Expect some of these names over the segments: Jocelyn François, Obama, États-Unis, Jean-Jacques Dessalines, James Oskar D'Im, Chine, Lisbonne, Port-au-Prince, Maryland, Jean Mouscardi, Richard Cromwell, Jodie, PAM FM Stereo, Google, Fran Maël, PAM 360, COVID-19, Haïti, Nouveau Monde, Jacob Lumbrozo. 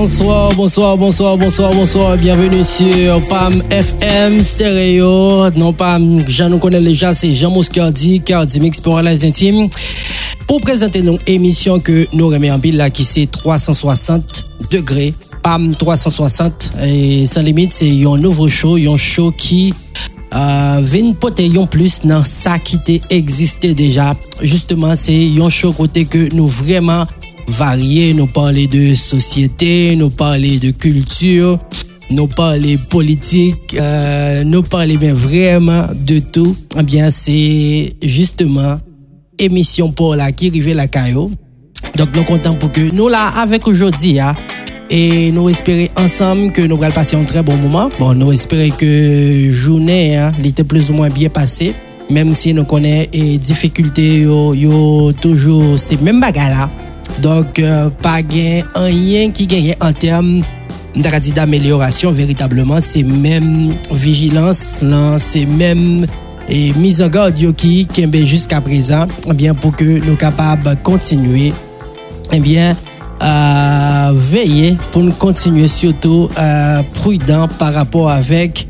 Bonsoir, bienvenue sur PAM FM Stereo. Non, PAM, je nous connais déjà, c'est Jean Mouscardi, Cardi Mix pour les intimes. Pour présenter nos émissions que nous remet en pile là, qui c'est 360 degrés, PAM 360 et sans limite, c'est un nouveau show, un show qui vient poter un plus dans ça qui existait déjà. Justement, c'est un show côté que nous vraiment varié, nous parler de société, nous parler de culture, nous parler politique, nous parler bien vraiment de tout. Eh bien, c'est justement émission pour la qui arrive la caillou. Donc, nous comptons pour que nous là avec aujourd'hui, hein, et nous espérons ensemble que nous allons passer un très bon moment. Bon, nous espérons que journée, hein, était plus ou moins bien passée. Même si nous connaissons difficultés, yo toujours ces mêmes bagarres là. Donc, pas gain rien qui gagne en termes d'amélioration véritablement. C'est même vigilance, c'est même et mise en garde qui est jusqu'à présent, eh bien pour que nous capables continuer, eh bien veiller pour nous continuer surtout prudent par rapport avec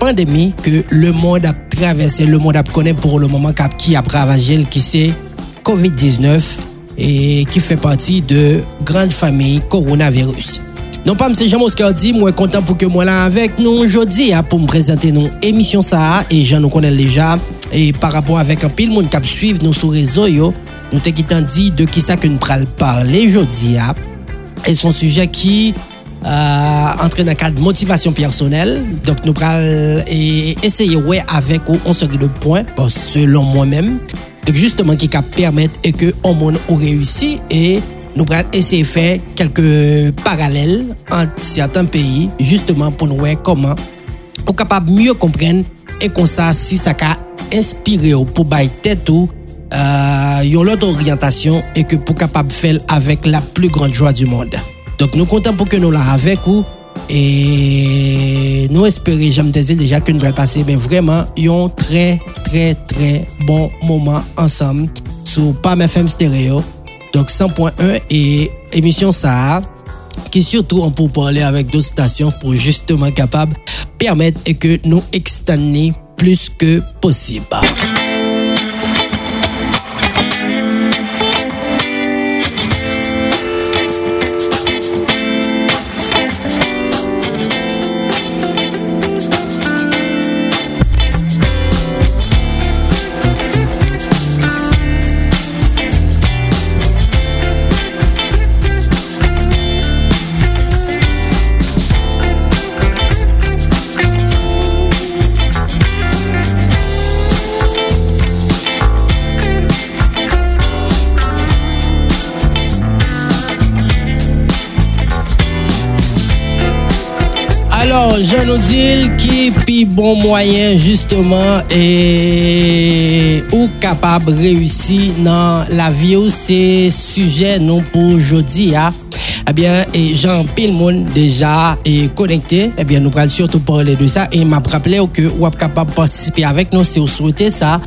pandémie que le monde a traversé, le monde a connu pour le moment qui a ravagé, qui c'est COVID-19 et qui fait partie de grande famille coronavirus. Non pas c'est Jean Mouscardi, moi content pour que moi là avec nous aujourd'hui pour me présenter nos émissions ça et Jean nous connaît déjà et par rapport avec un pile monde qui suivre nous sur réseau yo, nous te quittant dit de qui ça que nous pral parler aujourd'hui et son sujet qui entre dans le cadre de motivation personnelle. Donc nous pral essayer ouais avec on se de points bon, selon moi-même. Donc justement qui cap permettre et que on monde ou réussi et nous allons essayer de faire quelques parallèles entre certains pays, justement pour nous voir comment on est capable de mieux comprendre et qu'on sache si ça a inspiré pour bailler tête ou l'autre orientation et que pour capable de faire avec la plus grande joie du monde. Donc nous comptons pour que nous là avec vous et nous espérons, j'aime te dire déjà que nous allons passer vraiment un très bon moment ensemble sur PAM FM Stereo. Donc 100.1 et émission Sahara qui surtout on peut parler avec d'autres stations pour justement capable permettre et que nous externions plus que possible. Alors, je nous dis qui pi bon moyen justement et ou capable réussir dans la vie ou c'est sujet non pour jeudi hein? Eh bien et Jean pile monde déjà est connecté. Eh bien nous allons surtout parler de ça et m'a rappelé que ou êtes capable participer avec nous si vous souhaitez ça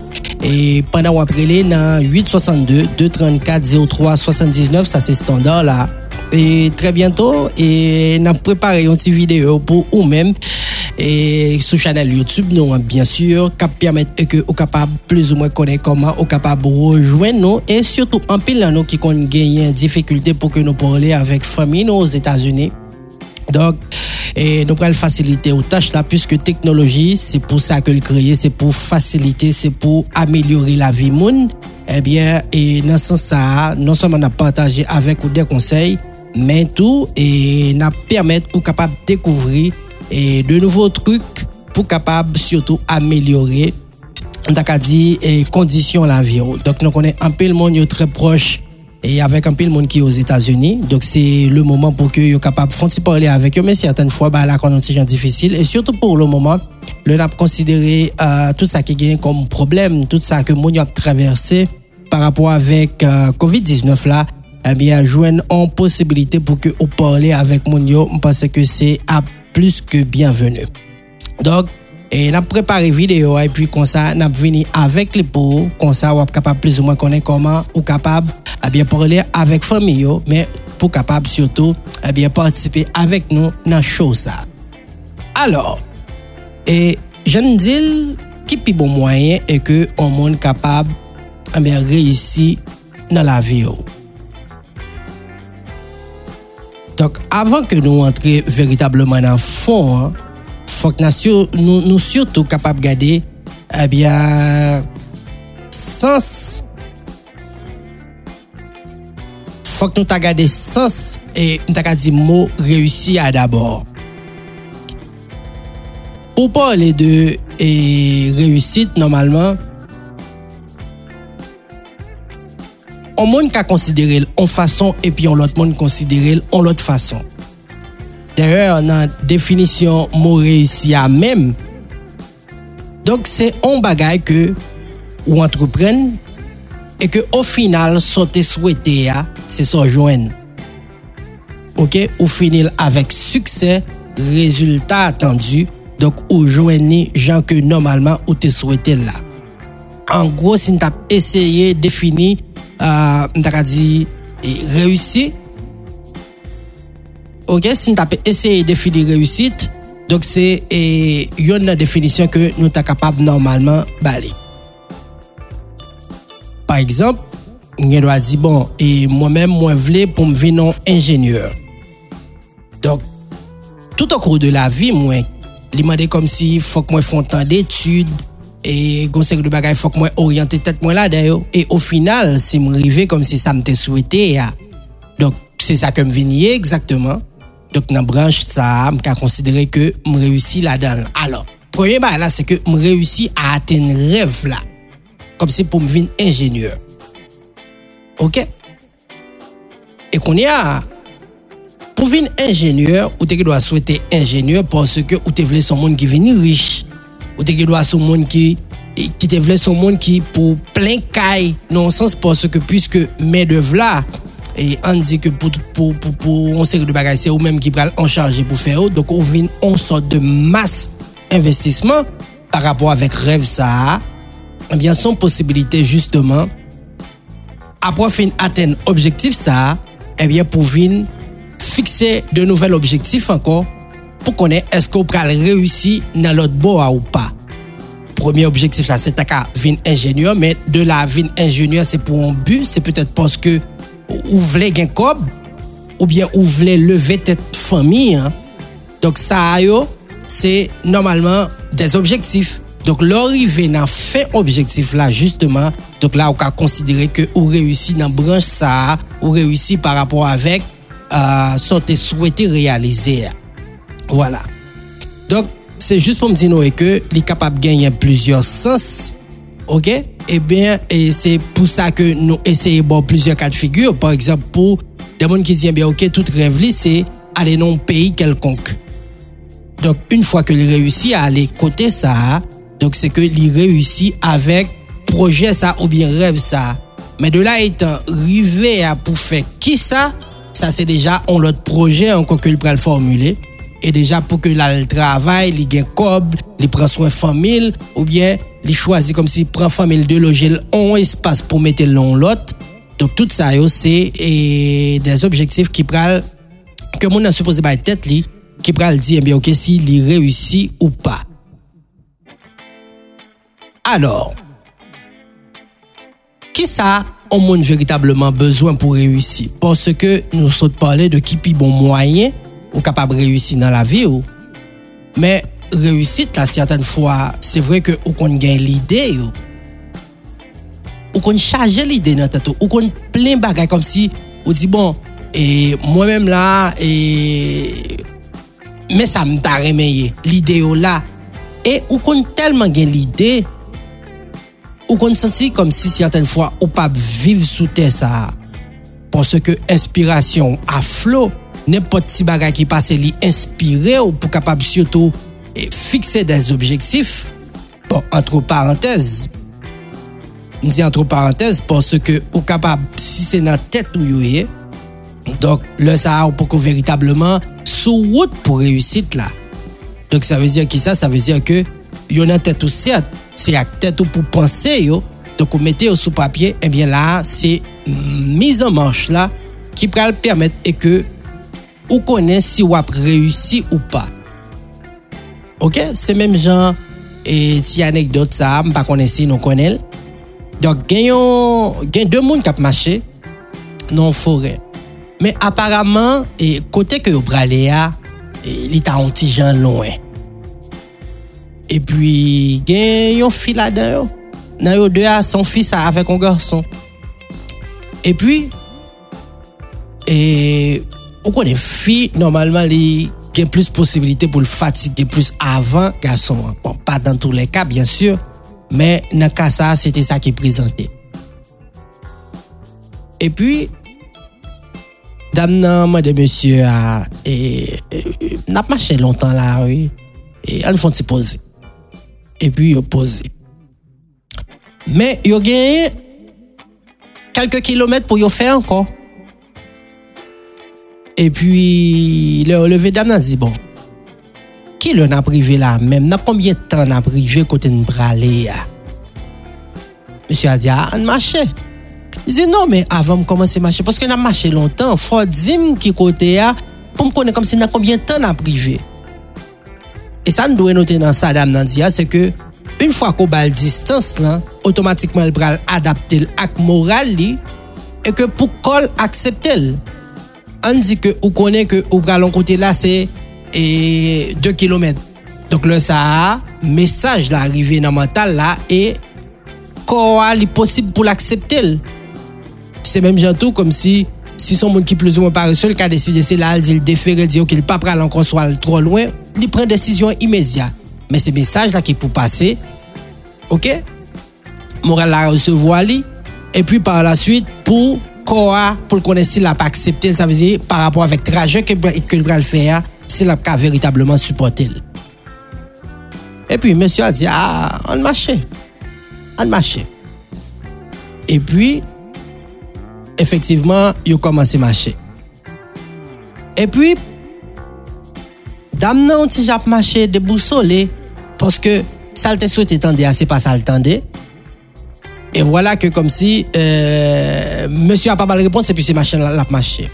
et pendant ou après les dans 862 234 03 79 ça c'est standard là. Et très bientôt, et nous avons préparé une petite vidéo pour vous-même. Et sur la chaîne YouTube, nous, bien sûr, qui permet que vous capable plus ou moins connaître comment vous capable rejoindre nous. Et surtout, en pile, nous qui ont gagné difficulté pour que nous parlions avec famille aux États-Unis. Donc, et nous allons faciliter aux tâches là, puisque technologie, c'est pour ça que le créer, c'est pour faciliter, c'est pour améliorer la vie monde. Eh bien, et dans ce sens, ça, non seulement on a partagé avec vous des conseils, mais tout et nous permettre ou capable découvrir et de nouveaux trucs pour capable surtout améliorer les conditions de la vie. Donc nous connaissons un peu le monde très proche et avec un peu le monde qui est aux États-Unis. Donc c'est le moment pour que vous capable de parler avec eux, mais certaines fois bah là quand on est difficile et surtout pour le moment, le n'a considéré tout ça qui gagne comme problème, tout ça que monde a traversé par rapport avec COVID-19 là. Eh bien, joindre en possibilité pour que vous parlez avec Mounio, parce que c'est à plus que bienvenu. Donc, et n'a préparé vidéo et puis comme ça n'a venu avec les pots comme ça on est capable plus ou moins connaître comment on est capable à bien parler avec famille mais pour capable surtout à bien participer avec nous dans show ça. Alors et je ne dis qui plus bon moyen est que on monde capable à bien réussir dans la vie. Donc avant que nous entrions véritablement dans le fond, faut que nous surtout capable de garder sens. Faut que nous t'a garder sens et nous t'a dit mot réussir d'abord. Pour parler de réussite normalement on monde qu'a considérer en façon et puis on l'autre monde considérer en l'autre façon. D'ailleurs dans définition mot réussir même. Donc c'est un bagage que ou entreprendre et que au final sauter souhaité c'est se joindre. OK, ou finir avec succès, résultat attendu. Donc ou joindre gens que normalement ou te souhaité là. En gros, si tu as essayé définir réussir. OK, si tu as essayé de définir réussite, donc c'est une définition que nous sommes capables normalement d'aller. Par exemple, on doit dire bon, et moi-même, moi voulais pour me venir ingénieur. Donc, tout au cours de la vie, moi, il m'a dit comme si faut que moi fasse un temps d'études. Et conseil de bagage faut que moi orienter tête moi là d'ailleurs et au final c'est me arrivé comme si ça me t'ai souhaité donc c'est ça que me vinier exactement donc dans branche ça me ca considérer que me réussi là-dedans. Alors premier bah là c'est que me réussi à atteindre rêve là comme si pour me venir ingénieur. OK et qu'on y a pour venir ingénieur ou tu dois souhaiter ingénieur parce que ou tu voulais son monde qui venir riche. Ou te doit son monde qui te voulait son monde qui pour plein caille non sens parce que puisque mais de là et on dit que pour on série de bagages c'est ou même qui prend en charge pour faire donc on vient on sort de masse investissement par rapport avec rêve ça et bien son possibilité justement après fin atteindre objectif ça et bien pour venir fixer de nouveaux objectifs encore pour connaître est-ce qu'on peut réussir dans l'autre bord ou pas. Premier objectif là c'est ta venir ingénieur mais de la venir ingénieur c'est pour un but, c'est peut-être parce que ou voulez gain cob ou bien ou voulez lever tête famille. Hein. Donc ça c'est normalement des objectifs. Donc l'arrivée dans fin objectif là justement donc là on peut considérer que ou réussi dans branche ça ou réussi par rapport avec sorte souhaité réaliser. Voilà. Donc, c'est juste pour me dire que les capables gagnent plusieurs sens. OK? Eh bien, et c'est pour ça que nous essayons bon plusieurs cas de figure. Par exemple, pour des gens qui disent, bien, OK, tout rêve, c'est aller dans un pays quelconque. Donc, une fois que les réussit à aller côté ça, donc c'est que les réussit avec projet ça ou bien rêve ça. Mais de là étant arrivé à pour faire qui ça, ça c'est déjà un autre projet encore que le prend le formuler. Et déjà pour que le travail, il gagne cob, il prend soin famille ou bien il choisit comme s'il prend famille de loger un espace pour mettre l'un l'autre. Donc tout ça c'est des objectifs qui pral que mon a supposé par tête li qui pral dire eh bien OK si il réussit ou pas. Alors qui ça on monde véritablement besoin pour réussir parce que nous saute parler de qui pi bon moyen ou capable réussir dans la vie ou mais réussite là certaines fois c'est vrai que ou qu'on gagne l'idée ou qu'on charge l'idée dans tête ou qu'on plein bagaille comme si on dit bon et moi-même là et mais ça me t'a remeillé l'idée là et ou qu'on tellement gagne l'idée ou qu'on sentit comme si certaines fois ou pas vivre sous terre ça parce que inspiration à flot n'importe si bagage qui passe li inspiré ou pour capable surtout fixer des objectifs. Bon, entre parenthèses. On dit entre parenthèses parce que ou capable si c'est dans tête ou yoé. Donc le ça ou pour véritablement sous route pour réussite là. Donc ça veut dire que yo nan tête ou certes, c'est à tête ou pour penser yo, donc vous mettez yo sous papier et bien là, c'est mise en marche là qui va permettre et que ou connaît si ou a réussi ou pas. OK, c'est même genre et si anecdote ça, m'pas connais si non connais. Donc gagne deux monde qui a marché dans forêt. Mais apparemment et côté que yo bralé a, il ta un petit gens loin. Et puis gagne un fille là-dedans. Nan yo deux a son fils avec un garçon. Et puis et on connaît fille normalement les qui a plus possibilité pour le fatiguer plus avant garçon. Bon, pas dans tous les cas bien sûr, mais dans cas ça c'était ça qui présentait. Et puis dame de monsieur a et n'a pas marché longtemps là oui et on font se poser. Et puis il pose. Mais il a gagné quelques kilomètres pour y faire encore. Et puis, le levé dame a dit, bon, qui le n'a privé là même? N'a combien de temps n'a privé côté de bralé? Monsieur a dit, ah, on marche. Il dit, non, mais avant de commencer à marcher, parce qu'on a marché longtemps, il faut dire qui côté là, pour me connaître comme si n'a combien de temps n'a privé. Et ça, nous devons noter dans ça, dame a dit, c'est que, une fois qu'on a la distance, là, automatiquement, le bras adapte à la morale li, et que pour qu'on accepte. On dit que on connaît que au bras l'on côté là c'est 2 km. Donc là ça message là arrivé dans mental là et quoi il possible pour l'accepter. C'est même gentil comme si son monde qui plus ou moins paresseux qui a décidé c'est là il déférer dire qu'il pas prendre encore soit trop loin, il prend décision immédiate. Mais ce message là qui pour passer. OK? Moral la recevoir li et puis par la suite pour le connaître, s'il n'a pas accepté, ça veut dire par rapport avec le trajet que le bras le fait, s'il n'a pas véritablement supporté. Et puis, monsieur a dit, ah, on marchait. Et puis, effectivement, il a commencé à marcher. Et puis, dame nan, si j'ai marché de boussolé, parce que ça le souhaité tendait, c'est pas ça le tendait. Et voilà que comme si monsieur a pas mal de réponse et puis c'est machin l'a marché.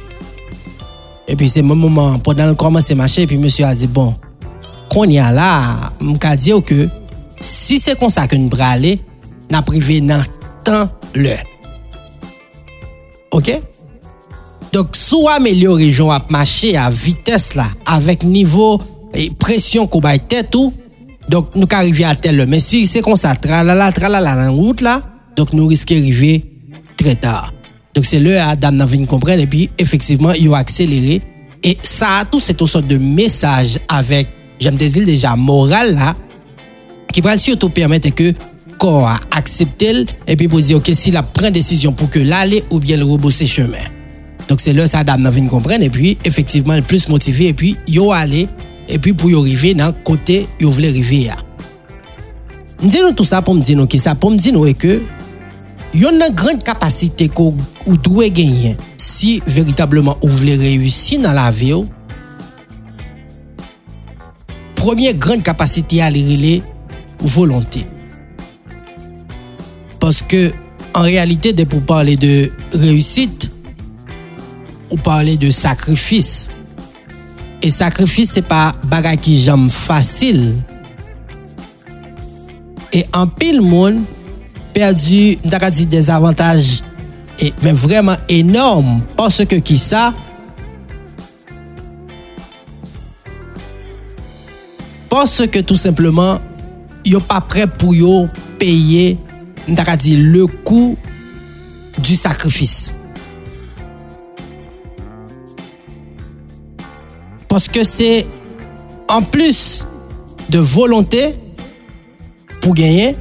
Et puis c'est mon moment pendant le comment c'est marché et puis monsieur a dit bon qu'on y a là m'ka dire que si c'est comme ça que nous braler n'a privé dans temps le. OK? Donc soit améliorer gens à marcher à vitesse là avec niveau et pression qu'on baille tête tout. Donc nous arriver à tel mais si c'est comme ça tralala en route là. Donc, nous risquons d'arriver très tard. Donc, c'est là que Dame Navin comprend. Et puis, effectivement, il va accélérer. Et ça, tout, c'est une sorte de message avec, j'aime dire déjà, morale là, qui va surtout permettre que qu'on accepte et puis pour dire, OK, s'il a pris une décision pour que l'aller ou bien le rebosser chemin. Donc, c'est là que Dame Navin comprend. Et puis, effectivement, le plus motivé. Et puis, il va aller. Et puis, pour y arriver dans le côté, il voulait arriver. Nous disons tout ça pour me dire que ça, pour me dire que il y a une grande capacité qu'on doit gagner si véritablement on voulait réussir dans la vie. Première grande capacité à l'élever, volonté. Parce que en réalité, dès pour parler de réussite, on parler de sacrifice. Et sacrifice c'est pas bagage qui jambe facile. Et en pile monde perdu des avantages et mais vraiment énorme parce que qui ça parce que tout simplement yo pas prêt pour yo payer le coût du sacrifice parce que c'est en plus de volonté pour gagner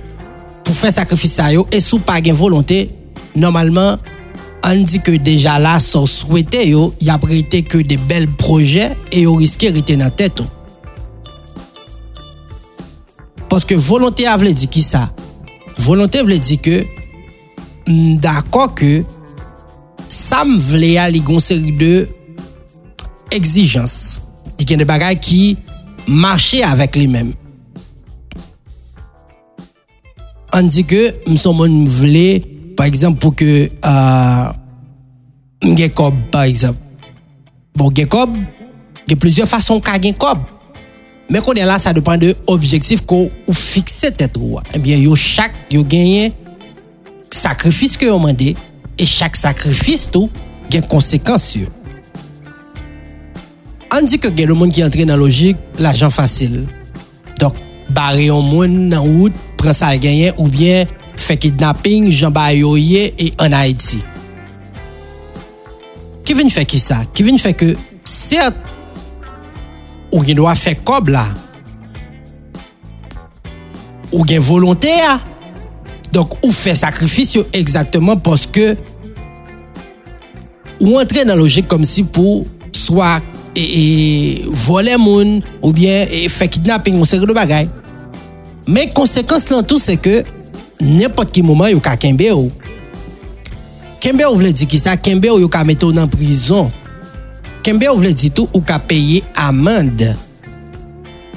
pour faire sacrifice ça yo et sous pas gain volonté normalement on dit que déjà là sans souhaiter yo y a prêté que des belles projets et yo risquer rester dans tête parce que volonté a veut dire qui ça volonté veut dire que d'accord que ça me veut aller gon série de exigences qui gagne des bagages qui marcher avec lui-même on dit que nous sommes voulés, par exemple, pour que nous cob, par exemple. Bon, nous cob, il y a plusieurs façons de gagner cob. Mais quand on est là, ça dépend de l'objectif qu'on fixe tête. Eh bien, chaque gagne sacrifice que vous demandez et chaque sacrifice tout a une conséquence. On dit que le monde qui entre dans la logique, l'argent facile. Donc, barrer un monde dans la route, prendre ça à gagner ou bien faire kidnapping, jambayoyer et en Haïti. Qui vient faire qui ça? Qui vient faire que, certes, ou qui doit faire comme là, ou qui est volontaire, donc ou fait sacrifice exactement parce que ou entrer dans la logique comme si pour soit et voler moun ou bien faire kidnapping ou série de bagaille. Mais conséquence dans tout c'est que n'importe quel moment yo ka kembe ou. Kembe ou veut dire qui ça? Kembe ou yo ka mettre en prison. Kembe ou veut dire tout ou ka payer amende.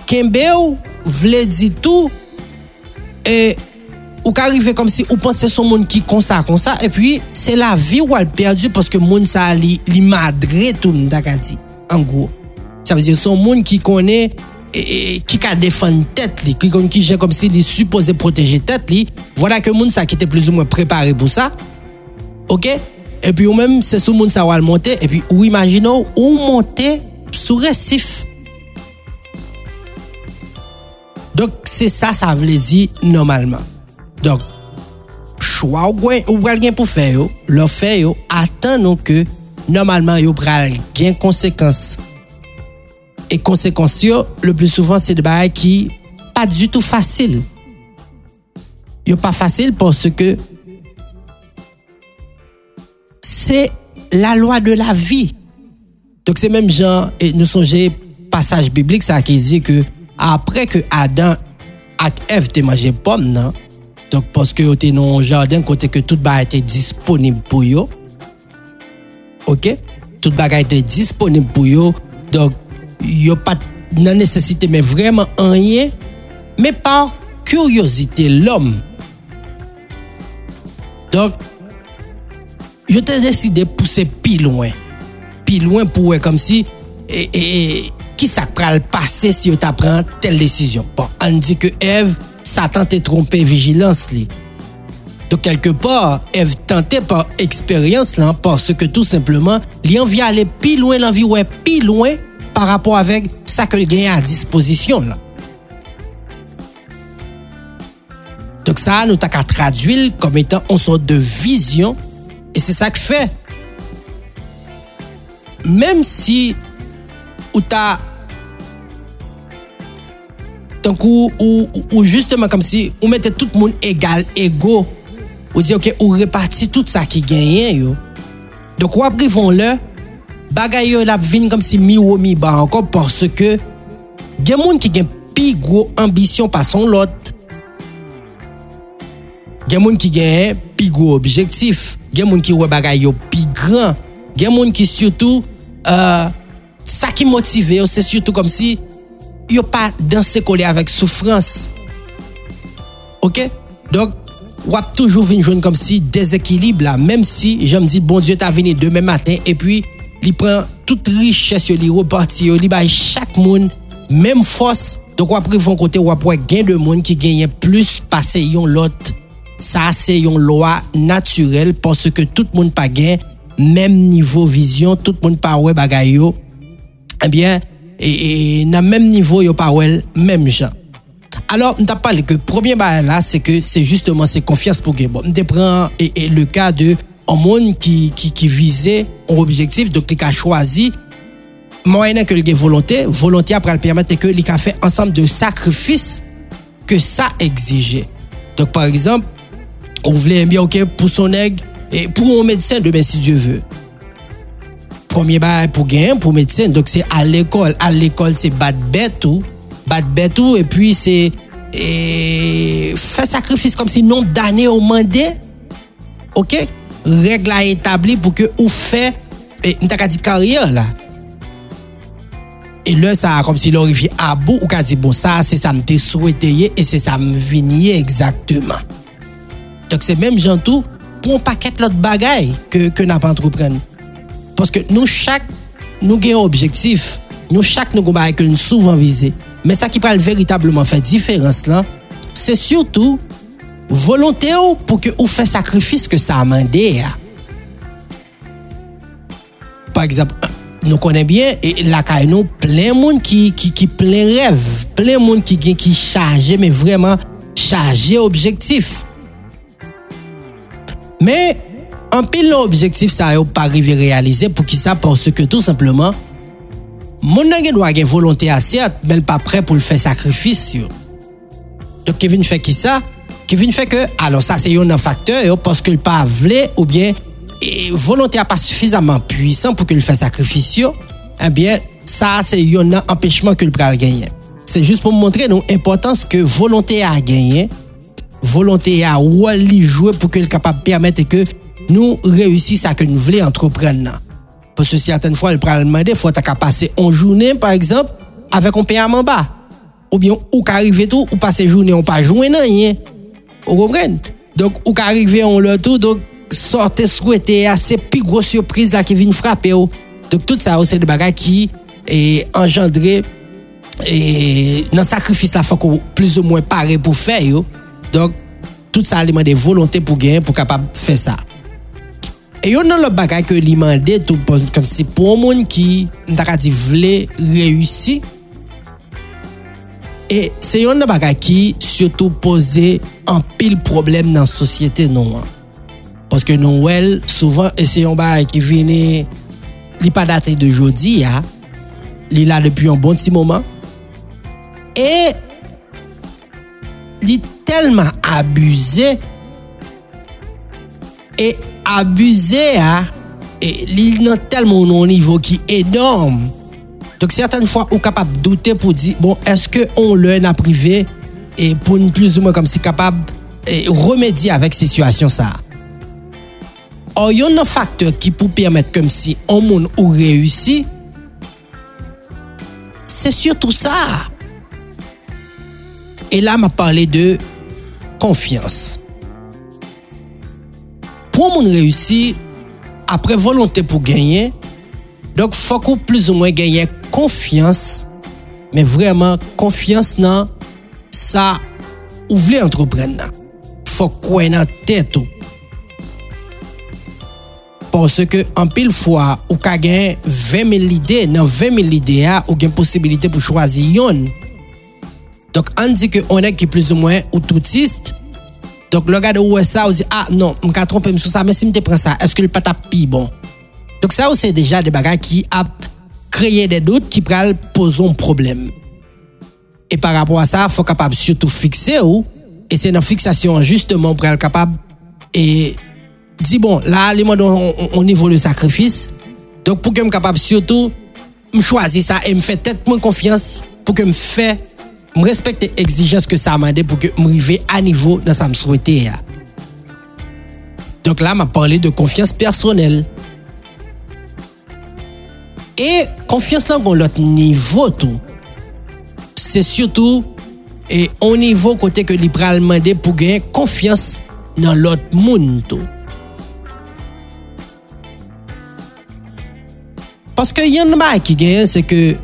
Kembe ou veut dire tout et ou ka arriver comme si ou pensait son monde qui comme ça et puis c'est la vie ou elle perdue parce que monde ça li madré tout m'dakati. En gros, ça veut dire son monde qui connaît et qui a défendu tête li, qui gère comme s'il supposait protéger tête li. Voilà que monde ça qui était plus ou moins préparé pour ça. OK? Et puis ou même c'est son monde ça va monter et puis ou imaginons ou monter sous récif. Donc c'est ça veut dire normalement. Donc choix ou quelqu'un pour faire, le faire attendons que normalement, il y a des conséquences. Et conséquences, le plus souvent, c'est des choses qui sont pas du tout faciles. Ils ne sont pas faciles parce que c'est la loi de la vie. Donc, c'est même genre, et nous songez passage biblique ça qui dit que après que Adam et Ève ont mangé pomme, non? Donc, parce qu'ils étaient dans un jardin côté que toute chose était disponible pour eux. OK, toute bagaille est disponible pour eux. Donc, ils n'ont pas de nécessité, mais vraiment rien. Mais par curiosité, l'homme. Donc, ils ont décidé de pousser plus loin pour eux, comme si, qui ça pral passer si tu prends telle décision. Bon, on dit que Ève, Satan t'a trompé vigilance. Donc, quelque part, Ève tentait par expérience, là, parce que tout simplement, l'envie aller plus loin, l'envie ouais plus loin par rapport avec ça que le gagne à disposition, là. Donc, ça, nous t'as qu'à traduire comme étant une sorte de vision, et c'est ça que fait. Même si, ou t'as, donc, ou justement, comme si, on mettait tout le monde égal, égaux, ou dire OK, on répartit tout ça qui gagne yo. Donc on privon le bagaille yo la vinn comme si mi haut mi bas encore parce que gen moun qui gen pi gros ambition pas son lot. Gen moun qui gen pi gros objectif, gen moun qui wè bagaille yo pi grand, gen moun qui surtout ça qui motive yo c'est surtout comme si yo pas danser collé avec souffrance. OK? Donc ou a toujours vinn joindre comme si déséquilibre là, même si j'aime dit bon Dieu t'a venu demain matin et puis il prend toute richesse il repartit il ba chaque monde même force. Donc après vont côté ou après gain de monde qui gagne plus passer yon l'autre, ça c'est yon loi naturelle parce que tout monde pas gain même niveau vision, tout monde pas ouais bagay yo eh bien et na même niveau yo pas ouais même gens. Alors, on t'a parlé que premier bail là, c'est que c'est justement c'est confiance pour Gabon. On te prend et le cas de un monde qui visait un objectif, donc il a choisi moyen que le volonté après le permettre que il a fait ensemble de sacrifices que ça exigeait. Donc par exemple, on voulait bien OK pour son aigle et pour un médecin demain si Dieu veut. Premier bail pour gain pour médecin, donc c'est à l'école. À l'école c'est bad bête ou tout et puis c'est faire sacrifice comme si nombre d'années au mandé. OK, règle à établir pour que ou fait et on t'a dit carrière là et là ça comme si l'arrivé à bout ou qu'a dit bon ça c'est ça me souhaité et c'est ça me venir exactement. Donc c'est même gens tout pour un paquet l'autre bagaille que n'a pas entreprendre. Parce que nous chaque nous gain objectif, nous chaque nous bagaille que nous souvent viser. Mais ça qui va véritablement faire différence là, c'est surtout volonté pour que ou fait sacrifice que ça amendé. Par exemple, nous connaissons bien et la caille nous plein monde qui plein rêve, plein monde qui chargé mais vraiment chargé objectif. Mais en pile l'objectif ça yo pas arrivé réaliser pour qui ça parce que tout simplement mon n'gain doit gain volonté assez mais pas prêt pour le faire sacrifice. Donc Kevin fait qui ça? Kevin fait que alors ça c'est un facteur yo, parce qu'il pas voulait ou bien et volonté n'est pas suffisamment puissant pour qu'il fasse sacrifice, eh bien, ça, c'est un empêchement qu'il peut gagner. C'est juste pour montrer l'importance que volonté a gagné, volonté a joué pour qu'il capable permettre que nous réussissons à que nous voulons entreprendre. Parce que certaines fois, il peut demander, il faut passer une journée, par exemple, avec un paiement en bas. Ou bien, ou qu'arriver tout, ou passer une journée, ou pas jouer, non, rien. Vous comprenez? Donc, ou qu'arriver, on le tout, donc, sortez souhaité assez plus grosse surprise là qui vient frapper. Donc tout ça c'est des bagages qui est engendré et dans sacrifice là faut qu'on plus ou moins paré pour faire yo. Donc tout ça demande des volonté pour gagner pour capable faire ça. Et on a le bagage que demandé tout comme si pour un monde qui n'a dit voulait réussir. Et c'est un bagage qui surtout poser un pile problème dans société non. Parce que nous, souvent, essayons bah qui viennent, li pas daté de Jodie, hein, li là depuis un bon petit moment, et li tellement abusé, hein, et li n'a tellement un niveau qui est énorme. Donc certaines fois, on est capable de douter pour dire, bon, est-ce que on le n'a privé et pour nous plus ou moins comme si capable de remédier avec cette situation ça. Or, il y a un facteur qui peut permettre comme si un monde ou réussi, c'est surtout ça. Et là, m'a parlé de confiance. Pour un monde réussi, après volonté pour gagner, donc faut qu'on plus ou moins gagne confiance, mais vraiment confiance dans ça ou voulez entreprendre. Faut qu'on ait en tête. Parce que en pile fois ou ka gagne 20 000 idées dans 20 000 idées a ou gagne possibilité pour choisir une. Donc on dit que on est qui plus ou moins ou toutiste. Donc le gars de ou ça on dit ah non, on ka tromper sur ça mais si me te prend ça, est-ce que le pas tape pi bon. Donc ça c'est déjà des bagages qui a créé des doutes qui pral poser un problème. Et par rapport à ça, faut capable surtout fixer ou et c'est dans fixation justement pral capable et dis bon, là, les modes on niveau de sacrifice. Donc, pour que je sois capable, surtout, je choisis ça et me fais tête moins confiance pour que je respecte les exigences que ça m'a demandé pour que je arrive à niveau dans ça me souhaiter. Donc là, m'a parlé de confiance personnelle. Et confiance là, on l'autre niveau tout. C'est surtout et au niveau côté que libéral m'a demandé pour gagner confiance dans l'autre monde tout. Parce que y en a qui gagne, c'est que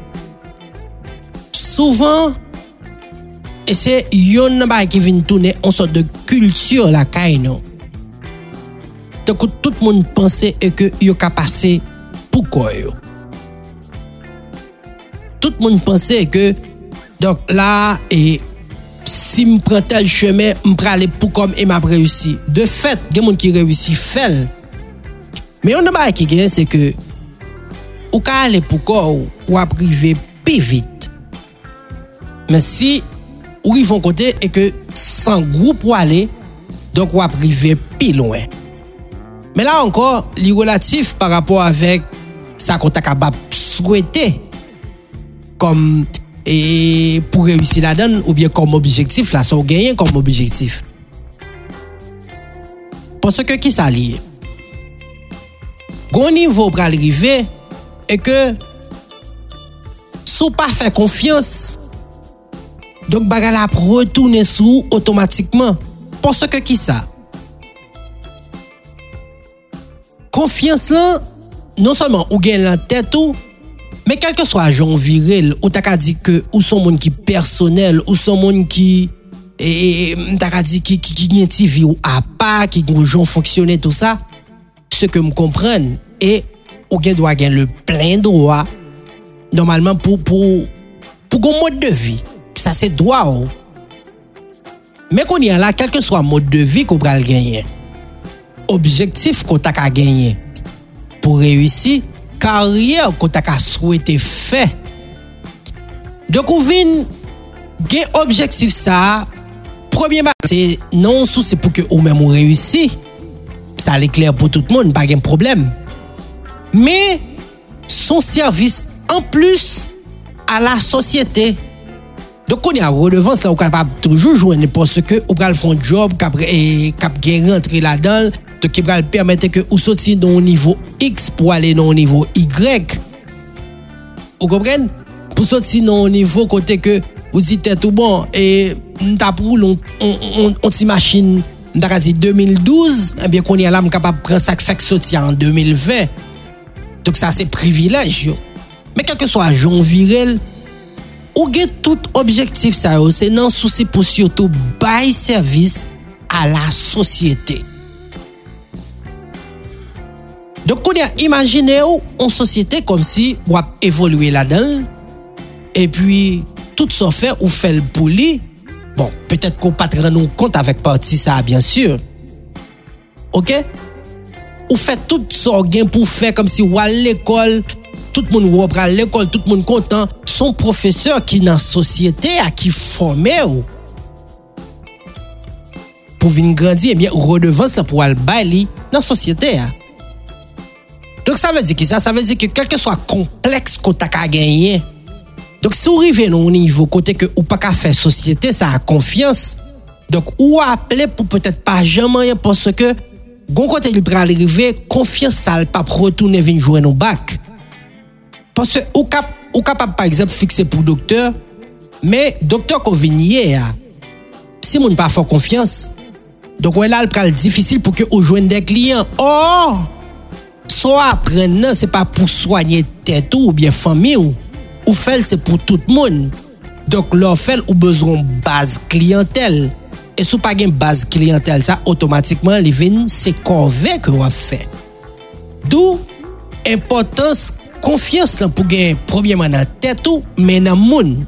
souvent, et c'est y en a qui vient tourner en sorte de culture la caïno. Donc tout le monde pensait que yo ka passer pour quoi yo. Tout le monde pensait que donc là et si me prend tel chemin, me prale pour comme et m'a réussi. De fait, des monde qui réussit fait. Mais y en a qui gagne, c'est que ou ka aller pour quoi ou à priver plus vite. Mais si ou ils vont côté et que sans groupe ou aller donc ou à priver plus loin. Mais là encore, li relatif par rapport avec ça qu'on t'a capable souhaiter comme et pour réussir la donne ou bien comme objectif là ça ou gagner comme objectif. Parce que qui ça lié? Gon niveau pour arriver et que sous pas faire confiance donc bagala retourner sous automatiquement parce que qui ça confiance là, non seulement ou gagne la tête ou, mais quel que soit Jean viril, ou t'as qu'à dire que ou son monde qui personnel, ou son monde qui t'as qu'à dire qui gagne TV ou à pas, qui gens fonctionner tout ça, ce que me comprennent et ou gagne doit gagne le plein droit normalement pour un mode de vie, ça c'est droit. Ou. Mais qu'on y a là, quel que soit mode de vie qu'on va gagner, objectif qu'on t'a qu'à gagner pour réussir, carrière qu'on t'a qu'à souhaiter faire. Donc on vient gain objectif ça, premier bagage c'est non sous c'est pour que ou même on réussisse. Ça l'est clair pour tout le monde, pas de problème. Mais son service en plus à la société. Donc on y a redevance là, on capable toujours joindre parce que on va le faire job cap gain rentrer là-dedans, donc qui va le permettre que ou sortir d'un niveau X pour aller dans un niveau Y. Vous comprenez? Pour sortir dans un niveau côté que vous dites tout bon et t'a pour on t'imagine dans 2012, eh bien qu'on y a là capable prendre ça fait sortir en 2020. Donc ça c'est privilège. Mais quel que soit Jean Virel, ou gain tout objectif ça c'est non souci pour surtout bail service à la société. Donc on a imaginé une société comme si on évoluer là-dedans et puis tout ça fait ou fait le poli. Bon, peut-être qu'on pas rendre compte avec partie ça bien sûr. OK? Ou fait tout ça gain pour faire comme si on à l'école, tout le monde reprend à l'école, tout le monde content. Son professeur qui dans société à qui formé ou pour venir grandir eh bien redevance pour aller bailler dans société a. Donc ça veut dire que ça veut dire que quel que soit complexe qu'on t'a qu'à gagner. Donc si on arrive au niveau côté que ou pas qu'à faire société ça a confiance. Donc ou appeler pour peut-être pas jamais parce que gon côté il prend arriver confiance ça le pas retourner venir jouer nos bac. Parce que au cap ou capable par exemple fixer pour docteur mais docteur qu'on vient si mon pas fort confiance donc on là le pral difficile pour que on joigne des clients oh soit apprendre c'est pas pour soigner tête ou bien famille ou faire c'est pour tout le monde donc leur faire ou besoin base clientèle et si pas gain base clientèle ça automatiquement les vins c'est corvée que on fait d'où importance confiance là pour gagner premièrement dans tête ou mais dans monde.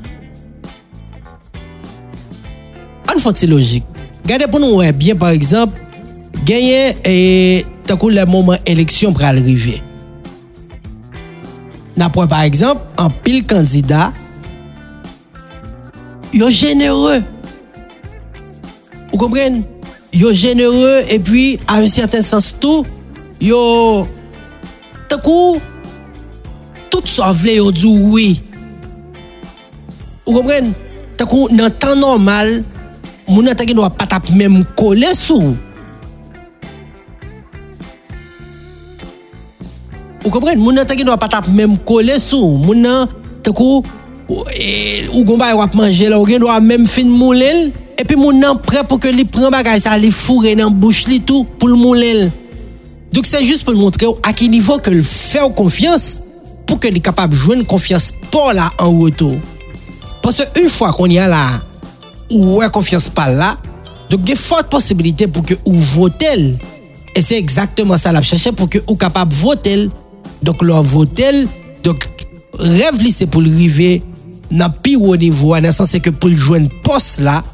En fait c'est logique. Regardez pour nous bien par exemple gagner et tant que le moment élection pour arriver. N'a point par exemple en pile candidat yo généreux. Vous comprenez? Yo généreux et puis à un certain sens tout yo tant que tout ça vle yo di oui. Vous comprenez? Tant qu'on dans temps normal, mon n'ta ki doit pas tape même coller sous. Vous comprenez? Mon n'ta ki doit pas tape même coller sous. Mon nan tant qu'on ou gon bay wap manger là, ou gen doit même fin moulel et puis mon nan prêt pour que li prend bagage ça li fourrer dans bouche li tout pour le moulel. Donc c'est juste pour montrer à quel niveau que le fait confiance pour qu'elle est capable de jouer une confiance pour là en retour. Parce qu'une fois qu'on y a là, ou ouais confiance pas là, donc il y a forte possibilité pour que vous votez. Et c'est exactement ça la chercher pour que vous capable de voter. Donc leur voter, donc rêve c'est pour le arriver dans pire au niveau, dans le sens que pour le jouer une poste là,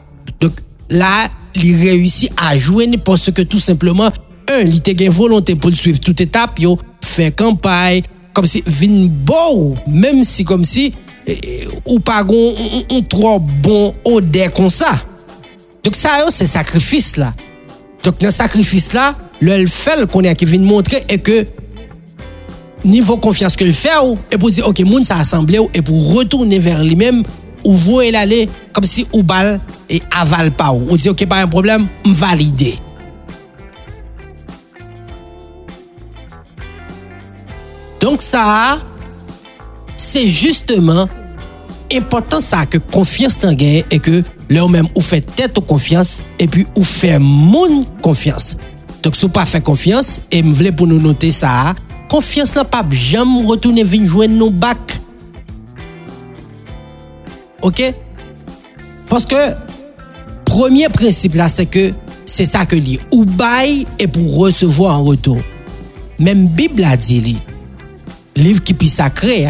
donc là, il réussit à jouer une poste que tout simplement, il a une volonté pour le suivre toute étape, il fait campagne, comme si vin beau même si comme si ou pas gon on trop bon au dé comme ça donc ça c'est sacrifice là donc dans sacrifice là le fait qu'on est qui vient montrer et que niveau confiance que le fait et pour dire OK moun ça assemblé et pour retourner vers lui-même ou voyer l'aller comme si ou bal et aval pas ou dit OK pas un problème on valider. Donc ça, c'est justement important ça que confiance dans gain et que l'homme même ou fait tête aux confiance et puis ou fait monde confiance. Donc, si vous pas fait confiance, et vous voulez pour nous noter ça, confiance n'a pas jamais retourner venir joindre nos bacs. OK? Parce que, premier principe là, c'est que c'est ça que lit. Ou bail et pour recevoir en retour. Même Bible a dit li. Livre qui puis sacré.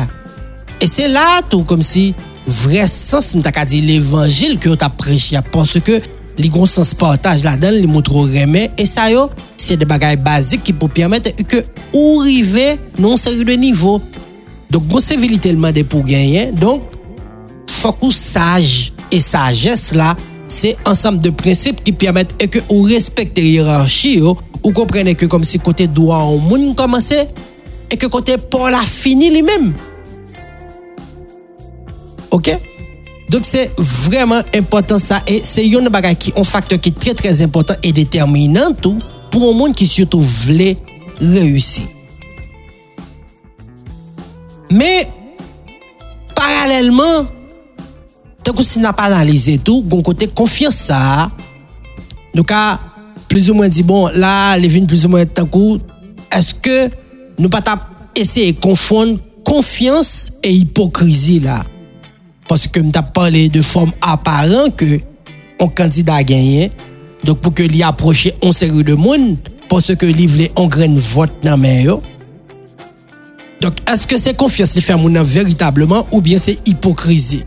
Et c'est là tout comme si vrai sens nous t'a dit l'évangile que t'a prêché parce que les gros sens partage là-dedans, les montre remet et ça yo, c'est des bagages basiques qui pour permettre que ou arriver non série de niveau. Donc bon civilité le demande pour gagner. Donc faut qu'on sage et sagesse là, c'est ensemble de principes qui permettent que ou respecte hiérarchie yo, ou comprenez que comme si côté droit au monde commencer et que côté Paul a fini lui-même. OK? Donc, c'est vraiment important ça. Et c'est une bagaille qui un facteur qui est très, très important et déterminant tout pour un monde qui surtout voulait réussir. Mais, parallèlement, tant que si n'a pas analysé tout, bon côté confiance ça. Donc, plus ou moins dit, bon, là, les vignes plus ou moins tant que, est-ce que nous pas essayer de confondre confiance et hypocrisie là? Parce que nous avons parlé de forme apparente que un candidat a gagné. Donc, pour que l'y approche en série de monde, parce que l'y voulait en graine vote dans main. Donc, est-ce que c'est confiance qui fait mon véritablement ou bien c'est hypocrisie?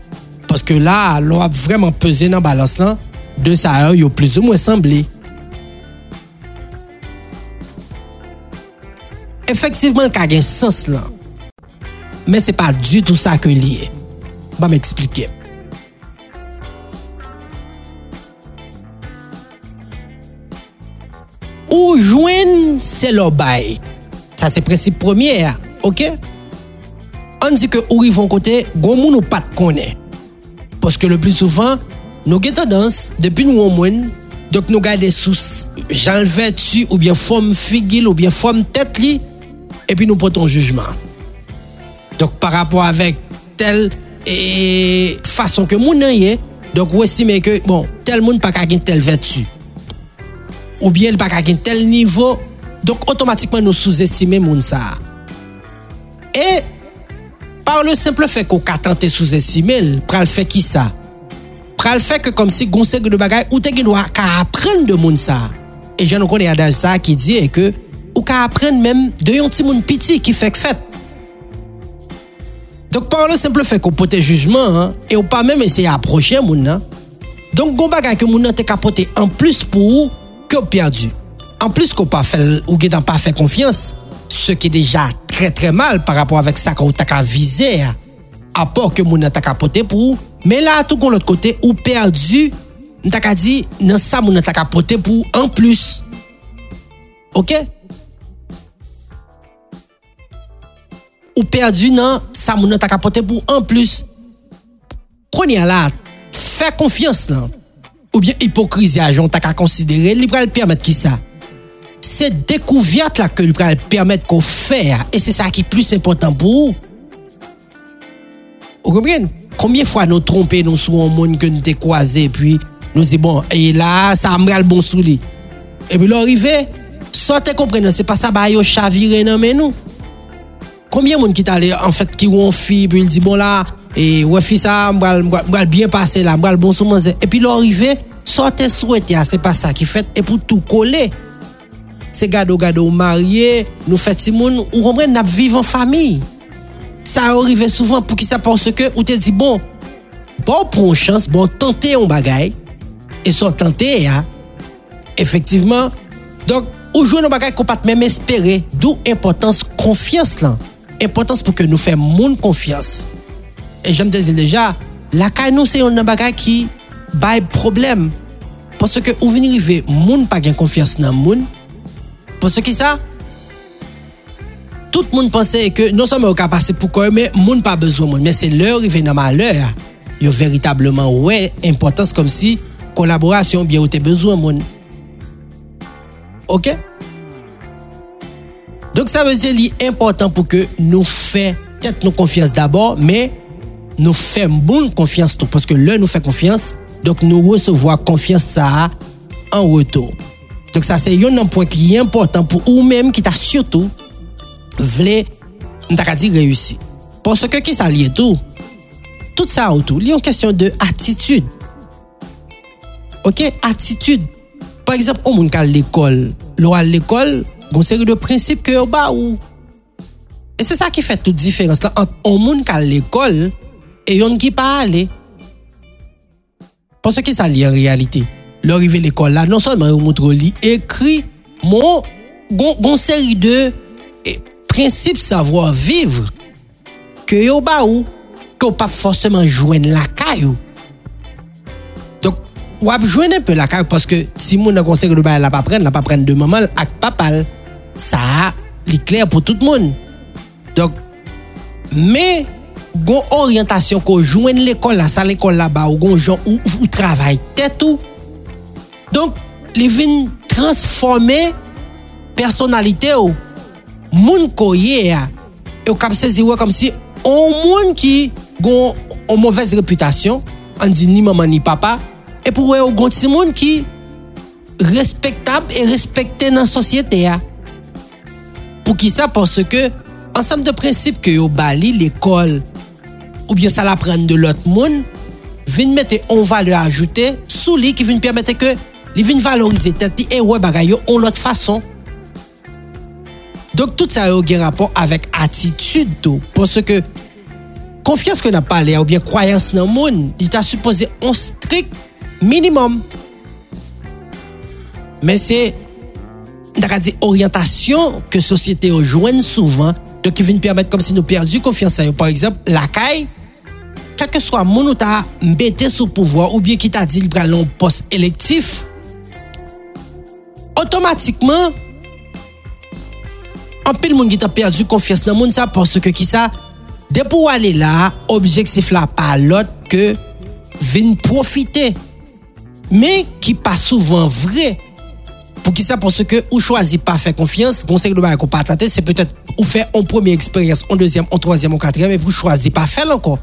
Parce que là, l'on a vraiment pesé dans la balance là, de ça, il y a plus ou moins semblé. Effectivement, il y a un sens là. Mais ce n'est pas du tout ça que l'y est. Bah m'expliquer. Ou joindre c'est leur bail. Ça c'est principe premier, OK? On dit que ou ils vont côté gros moun ou pas de connaît. Parce que le plus souvent, nous avons tendance depuis nous au monde, donc nous garder sous Jean vertu ou bien forme figure ou bien forme tête li et puis nous portons jugement. Donc par rapport avec tel et façon que moun nan yé donc ou estime que bon tel moun pa ka gen tel vertu ou bien il pa ka gen tel niveau donc automatiquement nous sous-estimer moun sa et par le simple fait qu'on ka tenter sous-estimer pral fait qui ça pral fait que comme si gonse de bagay ou te gen doit ka apprendre de moun sa et je nous connais adage ça qui dit que ou ka apprendre même de yon ti moun piti qui fait fête. Donc, par le simple fait qu'on porte jugement hein, et on pas même essayer d'approcher moun. Donc, gon bagay que moun te kapote en plus pour que perdu. En plus qu'on pas fait ou gen pas fait confiance, ce qui est déjà très très mal par rapport avec ça qu'on t'a visé à part que moun t'a kapote pour. Mais là tout gon l'autre côté ou perdu, on t'a dit non ça moun t'a kapote pour en plus. OK? Ou perdu nan ça moun t'a capoté pour en plus. Konya là, fait confiance là. Ou bien hypocrisie à Jean t'a considéré, li pral permettre qui ça. C'est découverte là que li pral permettre qu'on faire et c'est ça qui est plus important pour. Vous comprenez? Combien fois nous tromper nous sur un monde que nous t'ai croisé puis nous dit bon et là ça m'ral bon sous lui. Et puis l'arrivé, ça te comprendre, c'est pas ça ba yo chavirer nan mais nous. Combien de monde qui t'allait en fait qui ont fille puis il dit bon là et ouais fille ça m'bral bien passé là m'bral bon sous et puis l'arrivée sortait souhaité c'est pas ça qui fait et pour tout coller c'est gado marié nous fait ti moun ou comprendre n'a vivre en famille ça arrive souvent pour qui ça parce que ou te dit bon pour une chance bon tenter un bagage et sont tenter effectivement donc ou jouer un bagage qu'on pas même espérer d'où importance confiance là. Importance pour que nous fassions monde confiance. Et j'aime te dire déjà, la caille nous c'est un bagage qui bail problème parce que ou venir arriver monde pas gain confiance dans monde parce que ça tout le monde pensait que non seulement au cas passé pour quoi mais monde pas besoin monde mais c'est l'heure arriver dans malheur. Il véritablement ouais importance comme si collaboration bien ou t'es besoin monde. OK? Donc, ça veut dire que c'est important pour que nous fassions peut-être nos confiance d'abord, mais nous fassions bonne confiance tout. Parce que là, nous faisons confiance, donc nous recevons confiance ça en retour. Donc ça c'est un point qui est important pour ou même qui t'a surtout voulait dire réussir. Parce que qui ça lié tout ça autour, il y a une question de attitude. OK, attitude. Par exemple, on monte à l'école, une série de principes que bah ou et c'est ça qui fait toute différence là entre on monte à l'école et on qui pas aller. Parce que ça lié en réalité. L'arrivée à l'école là, non seulement on montre li écrit mon une série de principes savoir vivre que yo ba ou qu'on pas forcément joindre la caillou. Donc ou a joindre un peu la caillou parce que si mon conseil de bail la pas prendre de maman ak papa, ça li clair pour tout le monde. Donc mais gon orientation qu'on joindre l'école là, ça l'école là-bas ou gon gens ou travail tête tout. Donc les vins transformer personnalité ou moun koyé et cap saisi comme si on monde qui gon une mauvaise réputation, on dit ni maman ni papa et pour un gon petit monde qui respectable et respecté dans société a. Pour qui ça parce que ensemble de principes que yo bali l'école ou bien ça l'apprendre de l'autre monde, vinn mettre on valeur ajoutée sous lui qui vinn permettre que li vinn valoriser tête et ouais bagaille on l'autre façon. Donc tout ça a un rapport avec attitude tout parce que confiance que n'a pas ou bien croyance dans monde, il t'a supposé un strict minimum. Mais c'est des orientations que société rejoignent souvent donc qui viennent permettre comme si nous perdu confiance à par exemple la caille quel que soit mon ou t'a embêté sous pouvoir ou bien qui t'a dit le bras long poste électif automatiquement en pile monde qui t'a perdu confiance dans monde ça parce que qui ça dès pour aller là objectif là pas l'autre que vinn profiter mais qui pas souvent vrai pour qui ça parce que ou choisit pas faire confiance conseil de bail qu'on pas tenter c'est peut-être ou faire en première expérience en deuxième en troisième en quatrième et pour choisir pas faire encore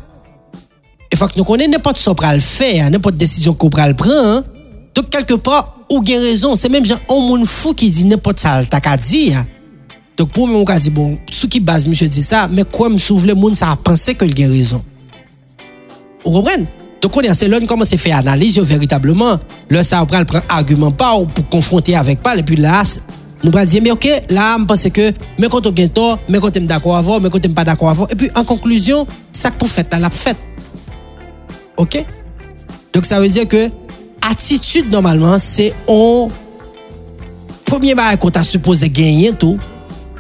et faut que nous connaît n'importe ce qu'on va le faire n'importe décision qu'on va le prendre donc quelque part ou gain raison c'est même genre un monde fou qui dit n'importe ça t'a qu'à dire. Donc pour moi on a dit bon sous qui base monsieur dit ça mais quoi me souffle le monde ça a pensé que il a raison. Vous comprenez? Donc on est c'est l'on commence à faire analyse véritablement le ça prend argument pas pour confronter avec pas et puis là nous va dire mais OK là on pense que mais quand on gagne tort mais quand on est d'accord avant mais quand on est pas d'accord avant et puis en conclusion ça pour fait la fête. OK? Donc ça veut dire que attitude normalement c'est on premier bail qu'on t'a supposé gagner tout.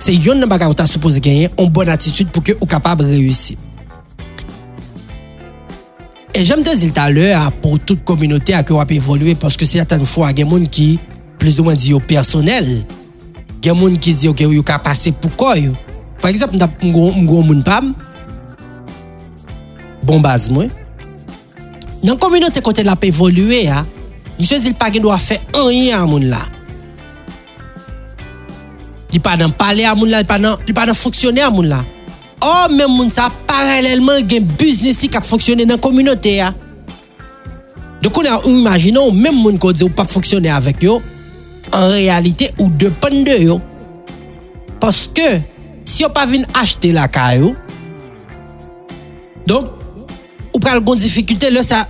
C'est yon nan bagay ou ta supposé gagner en bonne attitude pour que ou capable réussir. Et j'aime te dire tout à l'heure pour toute communauté à que ou évoluer parce que certaines fois il y a des gens qui plus ou moins dit au personnel. Il y a des gens qui disent OK ou capable passer pour quoi. Par exemple, m'gon moun pam bon base moi. Dans communauté côté la peut évoluer a, monsieur dit pas qu'il doit faire rien à moun là. Il pas dans parler à moun là, il pas dans fonctionner à moun là. Oh même moun ça parallèlement gain business qui a fonctionner dans communauté a. Donc on a imaginons même moun ko dit ou pas fonctionner avec yo en réalité ou dépend de yo. Parce que si on pas vinn acheter la caillou donc ou pral gon difficulté là ça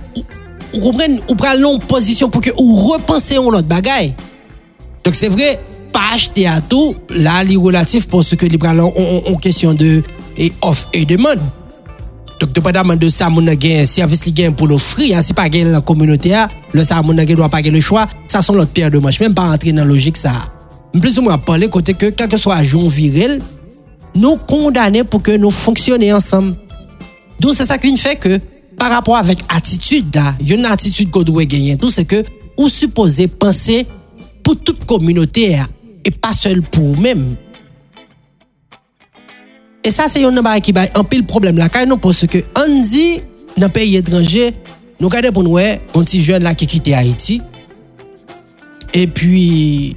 ou comprendre ou pral non position pour que ou repenser on l'autre bagaille. Donc c'est vrai pas acheter à tout, là, les relatifs parce que les bras ont question de offre et demande. Donc, dépendamment de ça, mon gain, service qui gain pour l'offrir, si pas gain la communauté, le ça, mon gain doit pas gain le choix, ça sont l'autre pierre de manche, même pas entrer dans la logique ça. Plus ou moins parler côté que quel que soit Jean viril, nous condamner pour que nous fonctionnions ensemble. Donc, c'est ça qui fait que par rapport avec attitude, il y a une attitude qu'on doit gagner. Tout c'est que vous supposez penser pour toute communauté. Et pas seul pour même. Et ça c'est un bail qui bail un pile problème là car non parce que on dit dans pays étranger nous garder pour nous un petit jeune là qui quitte Haïti et puis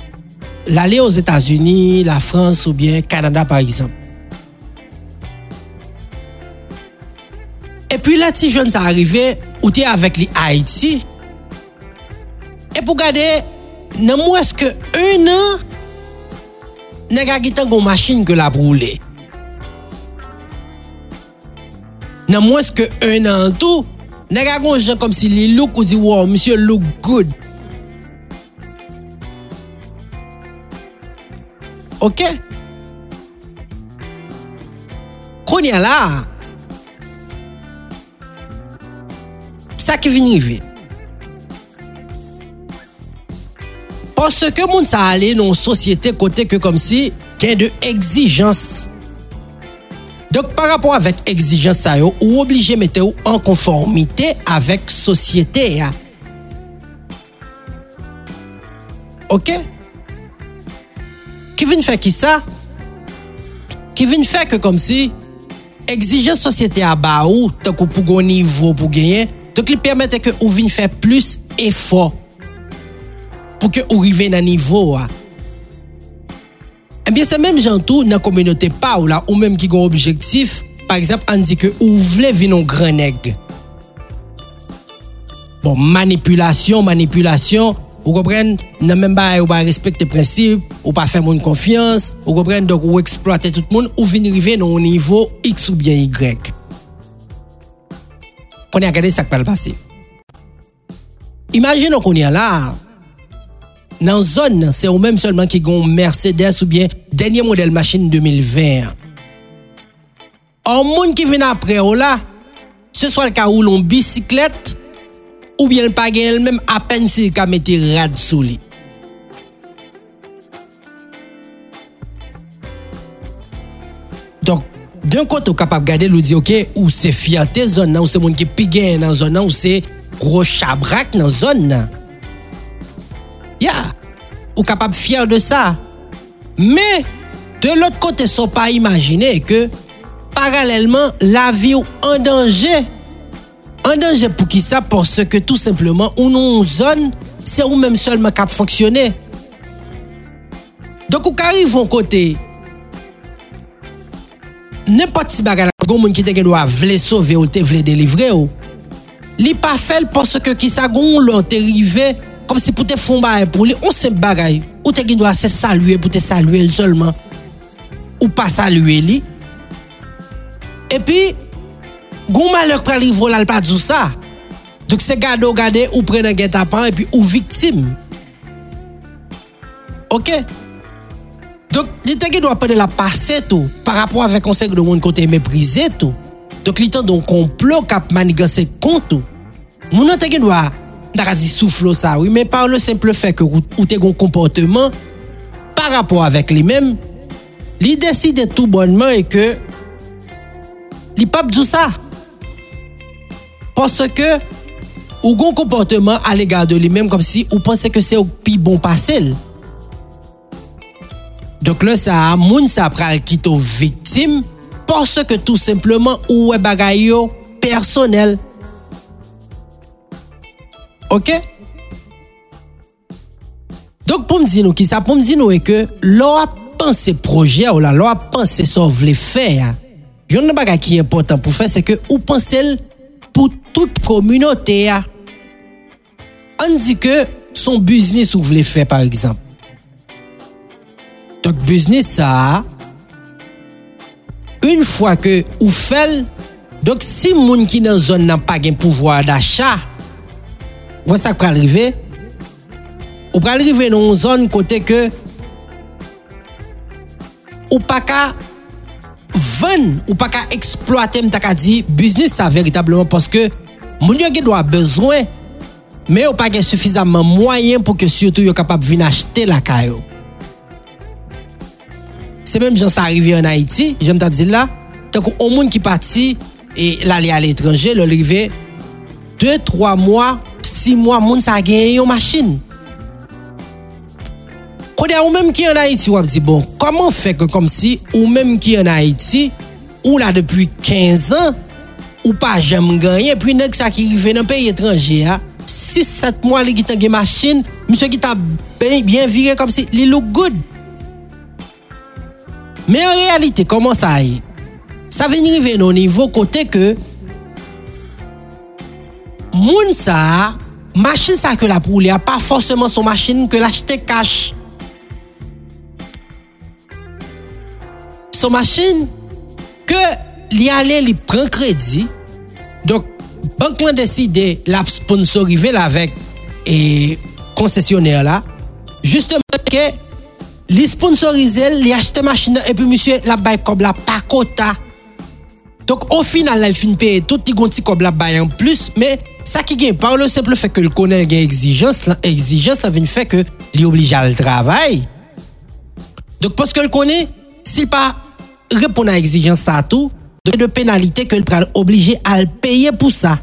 l'aller aux États-Unis, la France ou bien Canada par exemple. Et puis là petit jeune ça arrivé ou t'es avec les Haïti et pour garder Dans moins que 1 an, nèg ki tangon machine que la brûler. Dans moins que 1 an tout, nèg a gon gens comme si li look ou di wow, monsieur look good. OK? Konya là. Ça qui vient arriver. Parce que moun ça aller dans société côté que comme si gain de exigence. Donc par rapport avec exigence ça yo ou obligé mettre en conformité avec société. OK? Qui vient faire qui ça? Qui vient faire que comme si exigence société à bas ou tant que pour gagner niveau pour gagner, donc il permet que ou vient faire plus effort. Pour que vous arriviez à un niveau. Eh bien, c'est même gens tout dans la communauté pa ou là, ou même qui ont un objectif. Par exemple, on dit que vous voulez venir un grand nègre. Bon, manipulation. Vous comprenez? Vous même pas respecter les principes, ou pas faire mon confiance. Vous comprenez? Donc, vous exploitez tout le monde, ou venir arriver dans un niveau X ou bien Y. On a regardé ça qui va le passer. Imaginons qu'on est là. Dans zone, c'est ou même seulement qui gon Mercedes ou bien dernier modèle machine 2020. En monde qui vient après ou là, ce soit le cas où l'on bicyclette ou bien le pagain elle-même à peine s'il qu'a mettre rad sous lui. Donc d'un côté capable garder lui dire OK ou c'est fierté zone là ou c'est monde qui pigain dans zone là ou c'est gros chabrac dans zone là. Yeah, ou capable fier de ça. Mais de l'autre côté, sans pas imaginer que parallèlement la vie est en danger. En danger pour qui ça? Parce que tout simplement ou non zone, c'est ou même seulement cap fonctionner. Donc ou arrive au côté n'importe si bagala gon qui te doit vle sauver ou te vle délivrer ou. Li pa fait parce que qui ça gon l'autre arrivé comme si pour te fond bail pour lui on se bagaille ou te doit se saluer pour te saluer seulement ou pas saluer lui et puis gon malheur pour lui voilà pas tout ça donc c'est garder ou prendre guet-apens et puis ou victime. OK, donc il te doit prendre la passer tout par rapport avec conseil de monde côté mépriser tout donc il tend un complot cap manigancer contre tout mon te doit d'arrêter souffler ça oui mais par le simple fait que ou tes gon comportement par rapport avec lui-même il décide tout bonnement et que il pas dit ça parce que ou gon comportement à l'égard de lui-même comme si ou pensait que c'est au plus bon passel donc là ça moun ça pral kito victime parce que tout simplement ou est bagaille personnel. OK? Donc, pour me dire nous, qui ça? Pour me dire nous, est que l'on a pensé projet ou là, l'on a pensé sauve les faire. Y'en a bagay qui est important pour faire, c'est que ou pensez pour toute communauté. On dit que son business ou voulez faire, par exemple. Donc, business, ça, une fois que ou fait, donc, si moun qui dans zone n'a pas de pouvoir d'achat, voilà ça qui va arriver. Ou va arriver dans une zone côté que ou pas qu'à vendre, ou pas qu'à exploiter, m'ta ka di business ça véritablement parce que moun yo ki doit besoin mais ou pas qu'à suffisamment moyen pour que surtout yo capable venir acheter la caillou. C'est même gens ça arrivé en Haïti, j'aime t'a dire là, tant qu'on moun qui parti et l'aller à l'étranger, le arrivé 2-3 mois 6 mois, moun sa gen yon machine. Kode ou même qui en Haïti, ou dit bon, comment fait que comme si ou même qui en Haïti, ou là depuis 15 ans, ou pas jamais gagné, puis nèg sa ki rive dans pays étranger, 6-7 mois li ki tan gen machine, monsieur ki ta bien viré comme si li look good. Mais en réalité, comment ça y? Ça vient rive non niveau côté que moun sa machine ça que la poule a pas forcément son machine que l'acheter cash. Son machine que li aller li prend crédit. Donc banque l'a décidé la sponsoriser avec et concessionnaire là justement que li sponsoriser li acheter machine et puis monsieur la bail comme la pas quota. Donc au final elle fin payer tout ti gonti comme la bail en plus mais ça qui gagne par le simple fait que le connaît gagne exigence ça vient fait que li oblige à le travail. Donc parce que le connaît s'il pas répondre à exigence ça tout de pénalité que le pral obligé à le payer pour ça.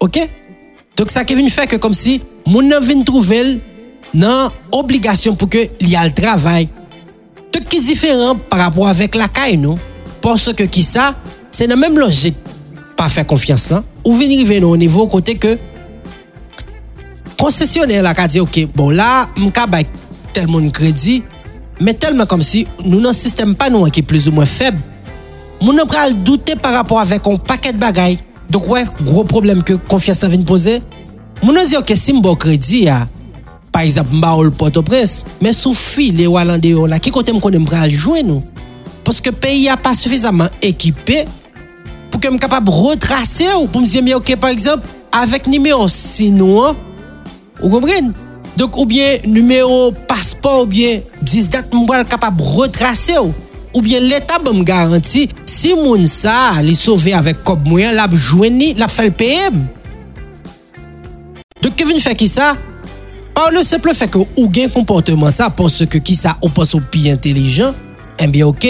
OK? Donc ça qui vient faire que comme si moun nan vient trouver nan obligation pour que li a le travail. Tout qui différent par rapport avec la caille nous parce que qui ça c'est la même logique pas faire confiance là ou vient arriver au niveau côté que concessionnaire la ka dit OK bon là m ka bay tel moun crédit mais tellement comme si nous n'en système pas nous qui est plus ou moins faible moun nan pral douter par rapport avec un paquet de bagaille. Donc ouais gros problème que confiance vient poser moun nan dit OK si m bon crédit a par exemple m'baol Port-au-Prince mais sous fil les Hollandais là qui côté me connait me pral jouer nous parce que pays a pas suffisamment équipé pour que me capable retracer ou pour me dire mais OK par exemple avec numéro sinon vous comprenez. Donc ou bien numéro passeport ou bien 10 date me pral capable retracer ou bien l'état me garantit si moun ça li sauver avec cob moyen l'a joindre l'a fait le PM. Donc Kevin fait qui ça par le simple fait que ou gain comportement ça parce que qui ça on pense au pays intelligent eh bien OK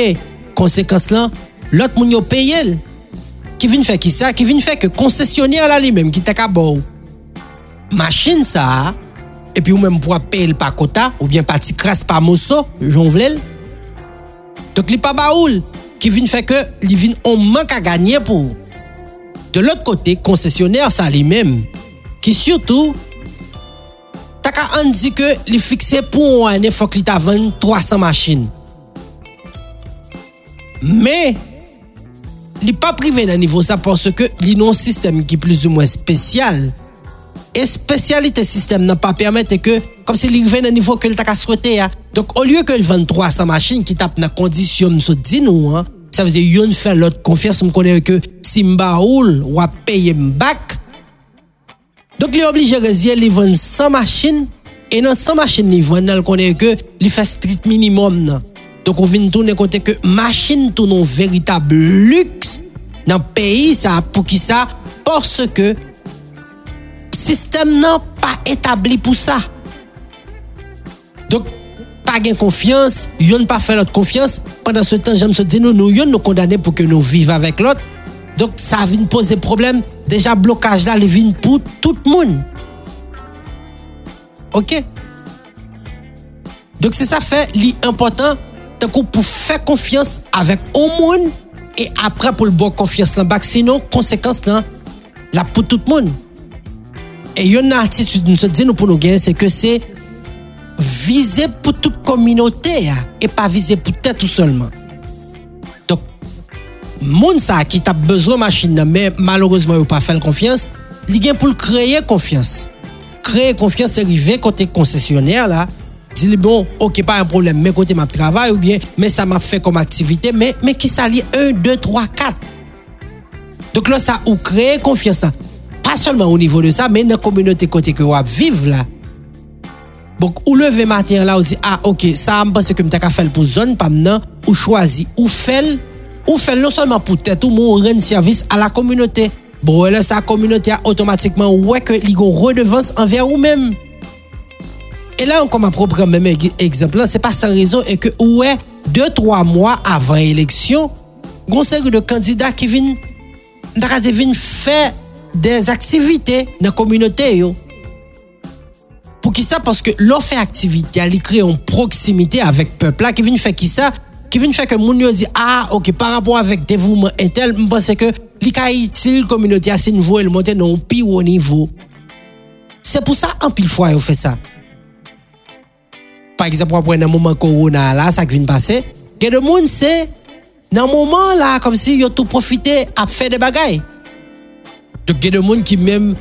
conséquence là l'autre moun yo paye qui vient faire qui ça qui vient faire que concessionnaire là lui-même qui t'a bon machine ça et puis ou même pour payer par quota ou bien parti crasse par mosso jonvlel. Donc li pas baoul qui vient faire que li vient on manque à gagner pour de l'autre côté concessionnaire ça lui-même qui surtout Taka an dit que li fixé pour année faut qu'il t'a vendre 300 machines. Mais li pas privé dans niveau ça parce que li non système qui plus ou moins spécial. Et spécialité système n'a pas permettre que comme si li vient dans niveau que t'a souhaité. Donc au lieu que il vende 300 machines qui tape dans condition so dit nous hein, ça veut dire yon fait l'autre confiance me connaît que si m'baoul ou a payer m'back. Donc, il est obligé de vendre 100 machines. Et dans 100 machines, il connaît que il fait strict minimum. Donc, on vient tourner côté que machine tourne un véritable luxe dans le pays. Ça, pour qui ça? Parce que le système n'est pas établi pour ça. Donc, pas de confiance. Ils n'ont pas fait l'autre confiance. Pendant ce temps, j'aime se dire, nous condamnés pour que nous vivions avec l'autre. Donc, ça vient poser problème. Déjà, blocage là, il vient pour tout le monde. OK? Donc, c'est ça fait l'important pour faire confiance avec au monde et après pour le bon confiance là-bas. Sinon, conséquence là, là pour tout le monde. Et il y a une attitude, nous se disons pour nous gagner, c'est que c'est viser pour toute communauté et pas viser pour tête tout seulement. Moun sa qui t'a besoin machine mais malheureusement il pas fait confiance, il gain pour créer confiance. Créer confiance c'est arriver côté concessionnaire là, dit bon, OK pas un problème, mais côté m'a travail ou bien mais ça m'a fait comme activité mais qui ça lié 1 2 3 4. Donc là ça ou créer confiance là. Pas seulement au niveau de ça mais dans communauté côté que on vivre là. Donc ou lever matin là ou dit ah OK, ça me pense que m'ta ka faire pour zone pas maintenant ou choisi ou faire ou fait non seulement pour tête ou mon rendre service à la communauté. Bon là sa communauté a automatiquement ouais que li gon redevance envers ou même. Et là on comme propre même exemple là, c'est pas sans raison et que ouais 2-3 mois avant élection, gon série de candidats qui viennent faire des activités dans communauté yo. Pour qui ça parce que l'on fait activité, elle crée en proximité avec peuple là qui viennent faire qui ça qui vient faire que moun yo dit ah OK par rapport avec dévouement intel je pense que li ka utile communauté à ce niveau elle monter dans un plus haut niveau. C'est pour ça en pile fois yo fait ça. Par exemple après dans moment corona là ça qui vient passer que de moun c'est dans moment là comme si yo tout profiter à faire des bagailles. Donc il y a des gens qui même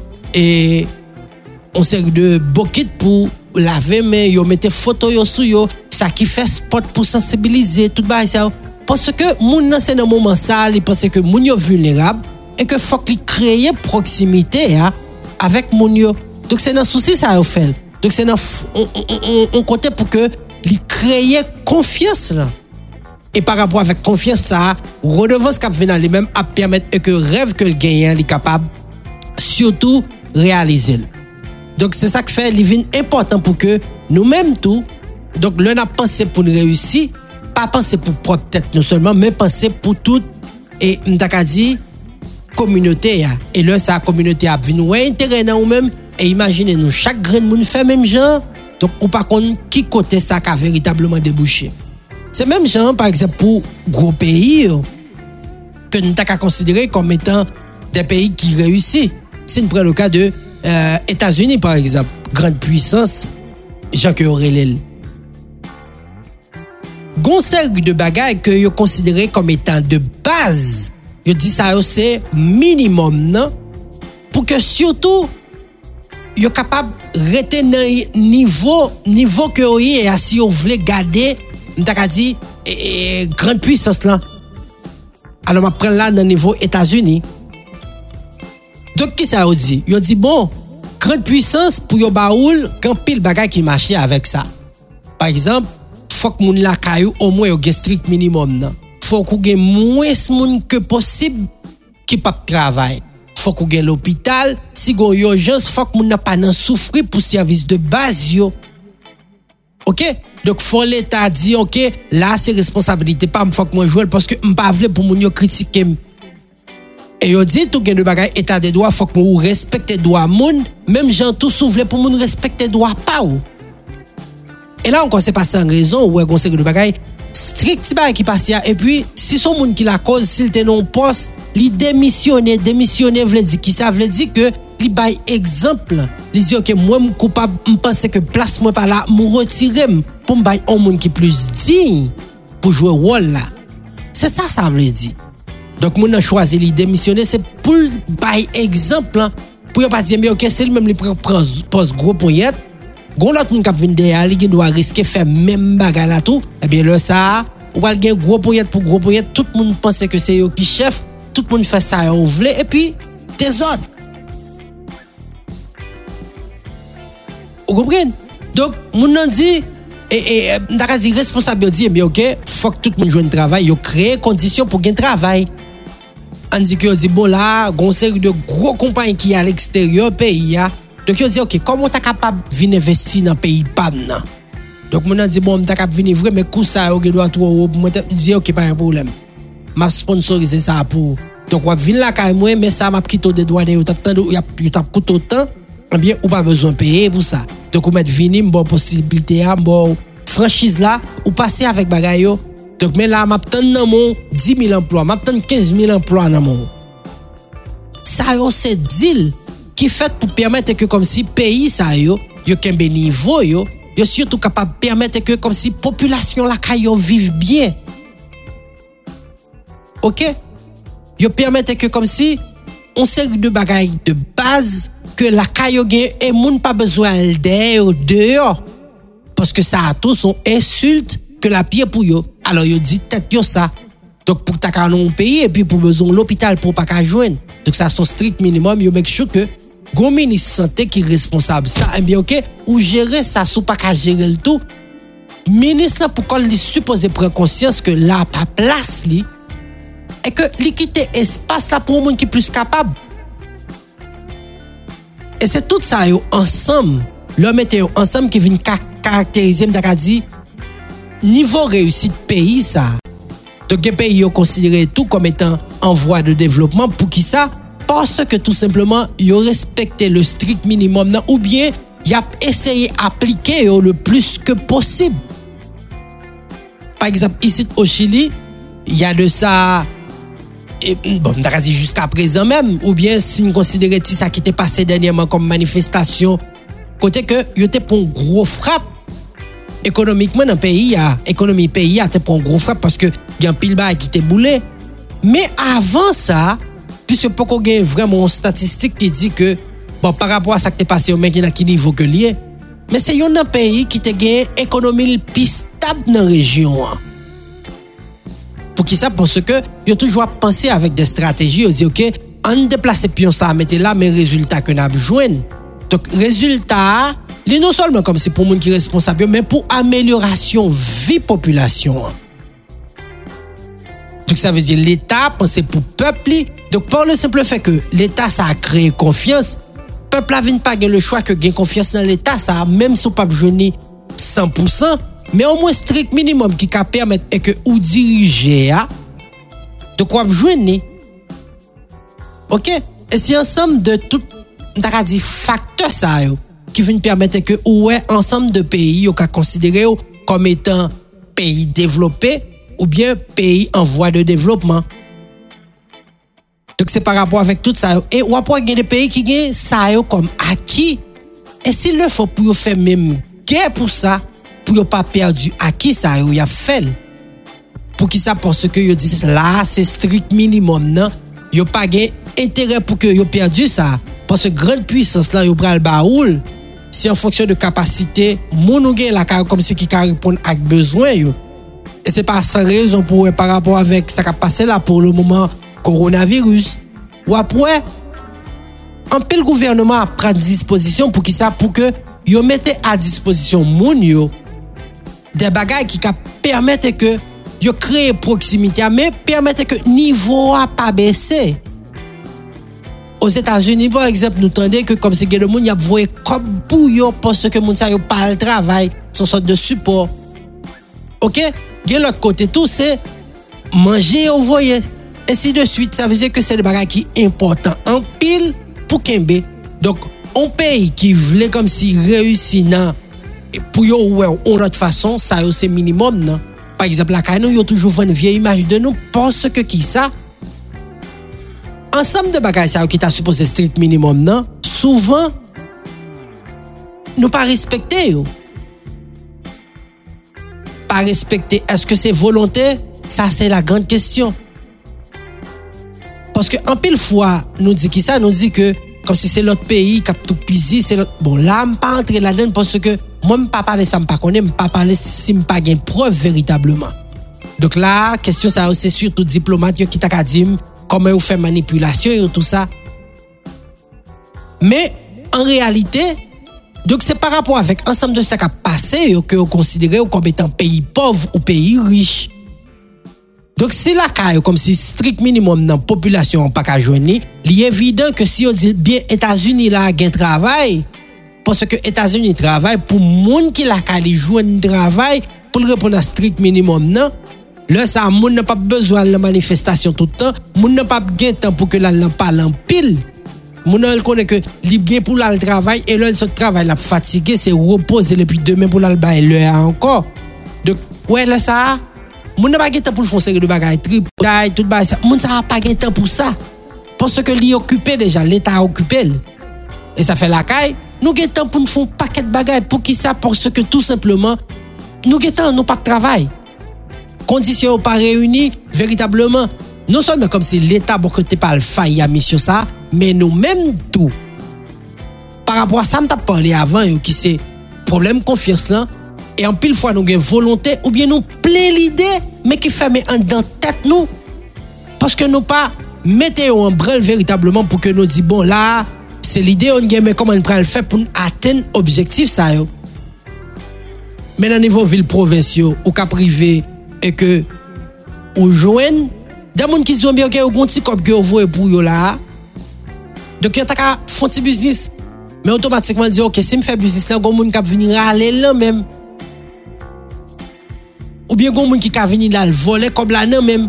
on sert de bucket pour laver mais ils mettent photo yo sur yo, ça qui fait spot pour sensibiliser tout bail ça parce que moun nan c'est dans moment ça, ils pensent que moun yo vulnérable et que faut qu'ils créer proximité avec moun yo. Donc c'est dans souci ça yo fait. Donc c'est dans on comptait pour que ils créer confiance là. Et par rapport avec confiance ça, redevance cap venir les mêmes à permettre que rêve que le gagnant est capable surtout réaliser. Donc c'est ça qui fait living important pour que nous-mêmes tout donc l'on a pensé pour nous réussir, pas penser pour propre tête non seulement mais penser pour toute et m'ta dit communauté et là ça communauté a venir ouais intérêt dans nous-mêmes et imaginez nous chaque grain de monde fait même genre donc on pas connait qui côté ça qu'a véritablement débouché. C'est même genre par exemple pour gros pays que nous t'as qu'à considérer comme étant des pays qui réussissent. Si nous prenons le cas de États-Unis par exemple, grande puissance, Jean que Aurélien. Gonsergue de bagages que yo considéré comme étant de base. Yo dit ça c'est minimum non pour que surtout yo capable rester dans niveau que yo est si on voulait garder m'ta dit grande puissance là. Alors on prend là dans niveau États-Unis. Donc qui ça dit? Yo dit bon, grande puissance pour yo baoul quand pile bagay qui marchait avec ça. Par exemple, faut que moun la kayou au moins yo gen strict minimum nan. Faut qu'on gen moins moun que possible qui pa travail. Faut qu'on gen l'hôpital, si gon urgence, faut que moun n'a pas nan souffrir pour service de base yo. OK? Donc faut l'état dit OK, là c'est responsabilité pas faut que moi jouer parce que m'pa vle pour moun yo critiquer. Et yo dit tout gen de bagay état de droit faut que moun respecte droit moun, même gens tout souvle pour moun respecte droit pas ou. Et là encore c'est passé en raison ou on sait que de bagay strict bagay qui passe et puis si son moun qui la cause s'il te non poste, li démissionner veut dire qui ça veut dire que li bay exemple, li dit OK moi me coupable, me penser que place moi pas là, me retirer pour me bay un moun qui plus digne pour jouer rôle là. C'est ça ça veut dire. Donc moun a choisi li démissionner c'est pour bay exemple hein, pour pas dire mais OK c'est lui même li prend poste gros poignette. Gon l'autre moun k'ap vinn derrière li doit risquer faire même bagarre là tout et bien là ça ou va gen gros poyet tout moun pense que c'est yo qui chef tout moun fait ça yo vle et puis désordre vous comprenez donc moun nan dit et n'ta dit responsable dit bien OK faut que tout moun joine travail yo créer conditions pour gen travail on dit que yo dit bon là gon série de gros compagnies qui à l'extérieur pays a. Donc yo dit OK comment t'es capable venir investir dans pays PAM nan. Donc mon dit bon t'es capable venir vrai mais coup ça yo doit trop moi dit OK pas un problème. M'a sponsoriser ça pour donc on venir la caille moi mais ça m'a quitté des douanes yo t'as coûté autant et bien ou pas besoin payer pour ça. Donc on met venir bon possibilité à bon franchise là ou passer avec bagay yo. Donc mais là m'a tande dans mon 10 000 emplois, m'a tande 15 000 emplois dans mon. Ça yo c'est deal qui fait pour permettre que comme si pays ça yo kembe niveau yo surtout capable permettre que comme si population la kayo vive bien. OK? Yo permettre que comme si on série de bagaille de base que la kayo gagne et moun pas besoin d'aide dehors parce que ça a tout son insulte que la pierre pour yo. Alors yo dit tête yo ça. Donc pour ta ka non pays et puis pour besoin l'hôpital pour pas ka joindre. Donc ça son strict minimum yo make sure que gros ministre santé qui responsable ça et bien OK ou gérer ça sous pas qu'à gérer le tout ministre pour qu'on lui supposé prendre conscience que là pas place li et que li quitter espace là pour un monde qui plus capable et c'est tout ça yo ensemble l'homme était ensemble qui vient caractériser m'ta dit niveau réussite pays ça donc les pays yo considéré tout comme étant en voie de développement pour qui ça parce que tout simplement ils respectaient le strict minimum nan, ou bien ils a essayé appliquer le plus que possible. Par exemple ici au Chili, il y a de ça et bon on a dit jusqu'à présent même ou bien si on considérait ça qui était passé dernièrement comme manifestation côté que il était pour gros frappe économiquement dans pays a économie pays a était pour gros frappe parce que il y a pile bail qui était boulé. Mais avant ça, puisque poko gen vraiment statistique qui dit que bon par rapport à ça qui t'est passé au mec qui a qui niveau que lié, mais c'est yon un pays qui t'est gain économie plus stable dans région. Pour qui ça? Parce que yo toujours penser avec des stratégies, yo dit OK, on déplacer pion ça mettre là mais résultat que n'a joindre. Donc résultat, li non seulement comme c'est pour monde qui responsable mais pour amélioration vie population. Donc ça veut dire l'État pense pour peuple. Donc par le simple fait que l'État ça a créé confiance, peuple a vint pas le choix que gain confiance dans l'État ça même si pas jeune 100%, mais au moins strict minimum qui ca permettre et que ou diriger de quoi joindre. OK, et c'est ensemble de tout t'as dit facteur ça qui vient permettre que ouais ensemble de pays on ca considérer comme étant pays développés ou bien pays en voie de développement. Donc c'est par rapport avec tout ça et ou après il y a des pays qui gagnent ça comme acquis et s'il le faut pour faire même guerre pour ça pour pas perdre du acquis ça il y a fait pour qui ça parce que yo dit là c'est strict minimum non yo pas gain intérêt pour que yo perdu ça parce que grande puissance là yo pral baoul c'est en fonction de capacité moun ou gain la comme si qui répondre à besoin yo. Et c'est pas sans raison pour par rapport avec ça qui a passé là pour le moment coronavirus. Ou après, un pile gouvernement a pris disposition pour qui ça pour que yo mettez à disposition moun yo des bagages qui permettent que yo créer proximité mais permettent que niveau a pas baisser. Aux États-Unis par exemple, nous tendez que comme c'est que le monde y a voyé comme pour yo parce que moun ça yo pas le travail, son sorte de support. OK? De l'autre côté, tout c'est manger et envoyer. Ainsi de suite, ça veut dire que c'est le bagage qui est important en pile pour Kembe. Donc, on pays qui voulait comme si réussir nan, pour yo ouais, on autre façon, ça c'est minimum nan. Par exemple, la canon, yo toujours une vieille image de nous parce que qui ça ensemble de bagages ça qui t'a supposé strict minimum nan, souvent nous pas respecter yo. À respecter. Est-ce que c'est volonté? Ça, c'est la grande question. Parce que en pile fois, nous dit qui ça? Nous dit que comme si c'est l'autre pays qui a tout pisé, c'est l'autre. Bon, là, je pas entrer là-dedans parce que moi, je pas parler ça, je pas connaître, je pas parler si je pas gain preuve véritablement. Donc là, question ça, c'est surtout diplomate qui t'a dit comment vous fait manipulation et tout ça. Mais en réalité, donc c'est par rapport avec ensemble de ça qui a passé que vous considérez comme étant pays pauvre ou pays riche. Donc si la caille comme si strict minimum dans population pas qu'à joindre, il est évident que si on dit bien États-Unis là gain travail parce que États-Unis travaille pour monde qui la caille joindre travail pour répondre à strict minimum non. Là ça monde n'a pas besoin de manifestation tout le temps, monde n'a pas gain temps pour que la parle en pile. Moun elle connaît que libre pour le travail et le travail la fatigué c'est reposer et puis demain pour le bail l'heure encore. Donc ouais là ça moun n'a pas gain temps pour faire série de bagaille trip tout bail ça moun ça pas gain temps pour ça parce que li occupé déjà l'état occupé et ça fait la caille nous gain temps pour nous faire paquet de bagaille pour qui ça parce que tout simplement nous gain temps nous pas de travail conditions pas réunies véritablement non seulement comme si l'état bon que t'es pas le faille à mission ça. Mais nous-mêmes tout. Par rapport à ça, on t'a parlé avant, qui c'est problème confiance là. Et en pile fois, nous avons volonté ou bien nous plaît l'idée, mais qui ferme dans tête nous. Parce que nous pas mettez en branle véritablement pour que nous disions, bon là, c'est l'idée, on gagne, mais comment on prend le fait pour atteindre l'objectif ça yo. Mais dans le niveau ville provinciale ou cas privé, et que on joigne, des gens qui disent, ok, on compte si comme que vous voyez pour là. Donc yon ta ka font ti business mais automatiquement dit OK si me fait business là gon moun ka venir râler là même ou bien gon moun ki ka venir là voler comme là nan même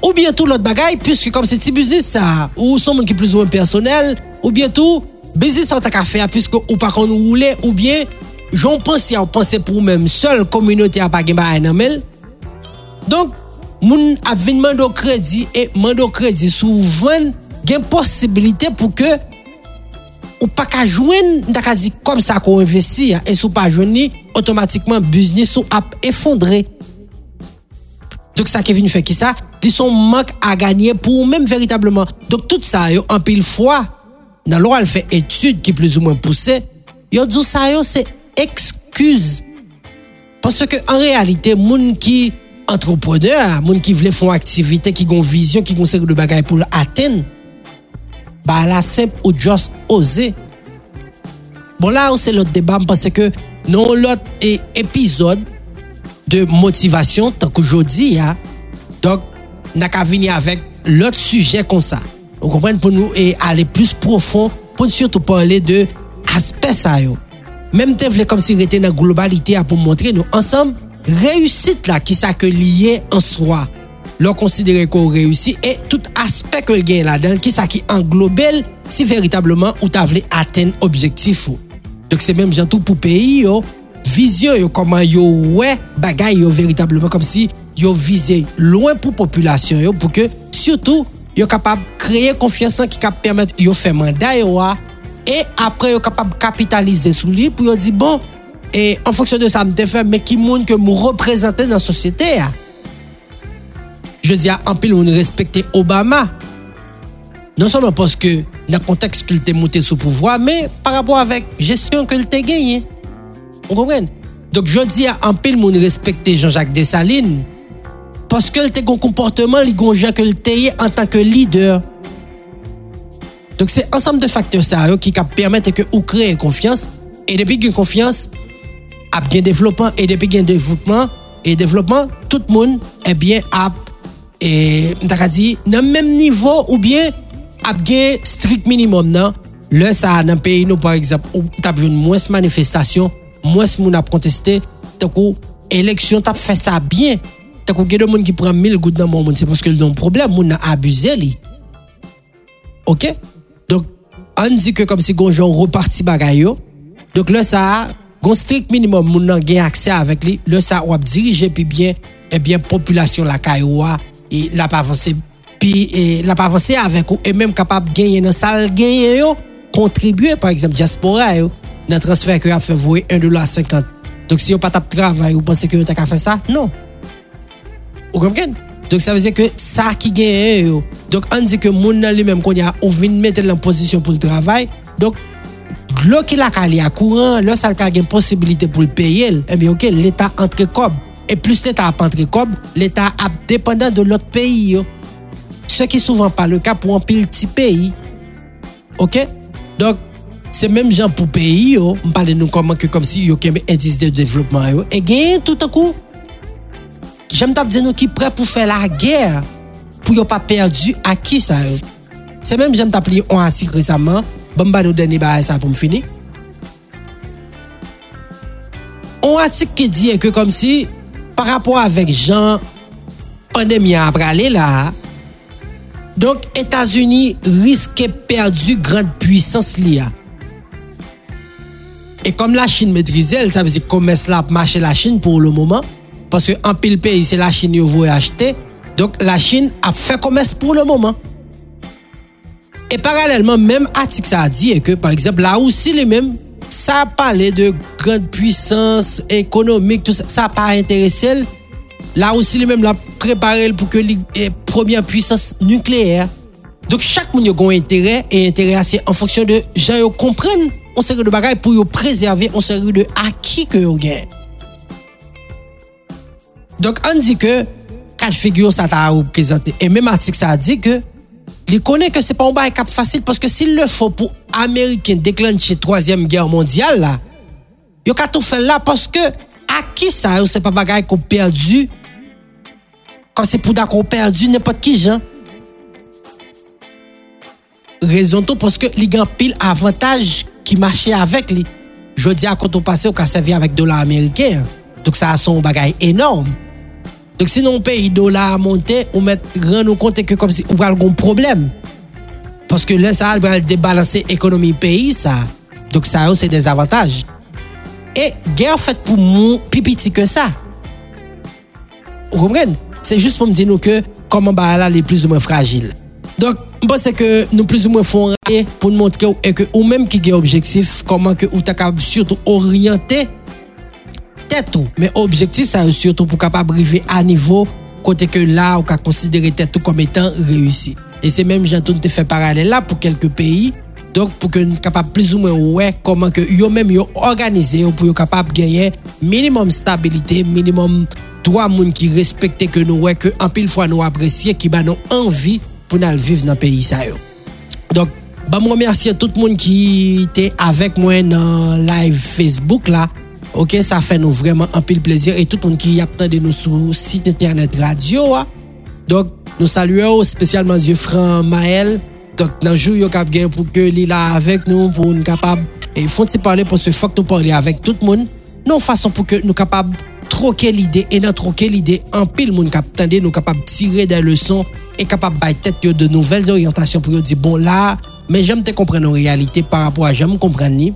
ou bien tout l'autre bagaille puisque comme c'est ti business ça ou son moun ki plus ou moins personnel ou bien tout business ça ta ka faire puisque ou pas qu'on rouler ou bien j'en pense à penser pour même seule communauté a pas gen ba nan mel donc moun a vinn mando crédit et mando crédit souvent gen possibilité pour que ou pas ka joindre nta ka di comme ça qu'on investir et sou pas joindre automatiquement business ou a effondré Donc ça Kevin fait qui ça, ils sont manque à gagner pour même véritablement. Donc tout ça yo en pile fois dans l'oral fait étude qui plus ou moins poussée, yo dit ça yo c'est excuse. Parce que en réalité moun qui entrepreneur, moun qui veulent faire activité, qui ont vision, qui ont série de bagages pour l'atteindre, bah la simple ou juste oser. Bon là c'est l'autre débat parce que non l'autre épisode de motivation tant qu'aujourd'hui hein? Donc n'a qu'à venir avec l'autre sujet comme ça. Vous comprenez pour nous et aller plus profond pour surtout parler de aspect ça yo. Même te vle comme si était dans globalité pour montrer nous ensemble réussite là qui ça que lié en soi. L'on considérer qu'on réussit et tout aspect que gagne là-dedans qui ça qui englobe si véritablement ou ta vle atteindre objectif. Donc c'est même genre tout pour pays yo. Vision yo comment yo ouais bagay yo véritablement comme si yo visé loin pour population yo pour que surtout yo capable créer confiance qui cap permettre yo faire mandat yo et après yo capable capitaliser sur lui pour yo dire bon et en fonction de ça me fait mais qui monde que me représenter dans société a. Je dis à en pile on respecter Obama non seulement parce que dans contexte qu'il était monté sous pouvoir mais par rapport avec gestion qu'il était gagné. On comprend. Donc je dis à un pile moun respecter Jean-Jacques Dessalines parce que le gon comportement, li gon gens que le en tant que leader. Donc c'est ensemble de facteurs ça qui permettent que ou créer confiance et depuis une confiance a bien développement et depuis gain développement et développement tout le monde est bien à et t'as dit dans même niveau ou bien a bien strict minimum non. Le ça dans pays nous par exemple t'as besoin moins manifestation moi ce moun a protesté tant qu'au élection t'a fait ça bien tant qu'au gars de monde qui prend 1000 gouttes dans mon monde c'est parce que le problème moun a abusé li. OK donc on dit que comme si gon gens reparti bagay yo donc là ça gon strict minimum moun nan gain accès avec lui le ça ou a diriger puis bien et bien population la kayoa et la pas avancer puis et la pas avancer avec ou et même capable gagner dans salle gagner yo contribuer par exemple diaspora yo dans transfert que a fait vouer $1.50. Donc si on pas tape travail, vous pensez que on t'a fait ça? Non. Vous comprenez? Donc ça veut dire que ça qui gagne. Donc on dit que moun nan lui-même qu'on a ou vinn mettre en position pour le travail. Donc l'eau qui la calé à courant, là ça a une possibilité pour le payer. Eh bien OK, l'état entre cob et plus l'état pas entre cob, l'état a dépendant de l'autre pays yo. Ce qui souvent pas le cas pour un petit pays. OK? Donc c'est même gens pour pays yo on parle nous comment que comme si yo kembe indice de développement yo et gain tout à coup j'aime t'a dire nous qui prêt pour faire la guerre pour yo pas perdu à qui ça yo c'est même j'aime t'a plié on assis récemment bon ba nous donner ba ça pour me finir on assis qui dit que comme si par rapport avec gens pandémie a parler là donc États-Unis risquent perdu grande puissance là. Et comme la Chine maîtrise elle, ça veut dire commerce là marché la Chine pour le moment parce que en pile pays c'est la Chine qui veut acheter. Donc la Chine a fait commerce pour le moment. Et parallèlement même article ça dit que par exemple là aussi les mêmes ça parlait de grande puissance économique tout ça, ça pas intéressé. Là aussi les mêmes la préparer pour que les premières puissances nucléaires. Donc chaque monde a un intérêt et intérêt c'est en fonction de gens yo comprennent on série de bagages pour yo préserver on série de acquis que yo gagne. Donc on dit que quatre figures ça t'a représenté et même article ça dit que il connaît que c'est pas un bail cap facile parce que s'il le faut pour américain déclencher troisième guerre mondiale là yo ka tout faire là parce que acquis ça c'est pas bagaille qu'on perdu comme c'est pour d'accord perdu n'importe qui gens. Raison tout parce que les grands pile avantage qui marchait avec lui. Je dis à quand on passait au cas servir avec dollar américain. Donc ça a son bagage énorme. Donc si non pays dollar monter on met grand nous compte que comme si on a un problème. Parce que là ça va débalancer économie pays ça. Donc ça c'est des avantages. Et guerre faite pour mon pipiti que ça. Vous comprenez? C'est juste pour me dire nous que comment bah là les plus ou moins fragiles. Donc je pense que nous plus ou moins font pour nous montrer que ou même qui gagne objectif comment que ou ta capable surtout orienter tête tout mais objectif ça surtout pour capable arriver à niveau côté que là, on a considéré tout comme étant réussi. Et c'est même, j'ai entendu faire parallèle là pour quelques pays. Donc, pour que nous capable plus ou moins, ouais, comment que eux-mêmes yo organisé pour capable gagner minimum stabilité, minimum trois monde qui respectent que nous ouais que en pile fois nous apprécier qui ba nous envie pour nous vivre dans pays ça yo. Donc, bah moi remercier tout le monde qui était avec moi dans live Facebook là. OK, ça fait nous vraiment un pile plaisir et tout le monde qui attendait nous sur site internet radio. Là. Donc, nous saluons spécialement Dieu Fran Maël. Donc, dans le jour, il y a quelqu'un pour que lui là avec nous, pour nous capable. Et il faut se parler parce que faut que nous parler avec tout le monde. Non, façon pour que nous capable troquer l'idée et non troquer l'idée. En pile, nous sommes capables de tirer des leçons et capables de tête de nouvelles orientations pour dire bon là, mais j'aime te comprendre en réalité par rapport à j'aime comprendre.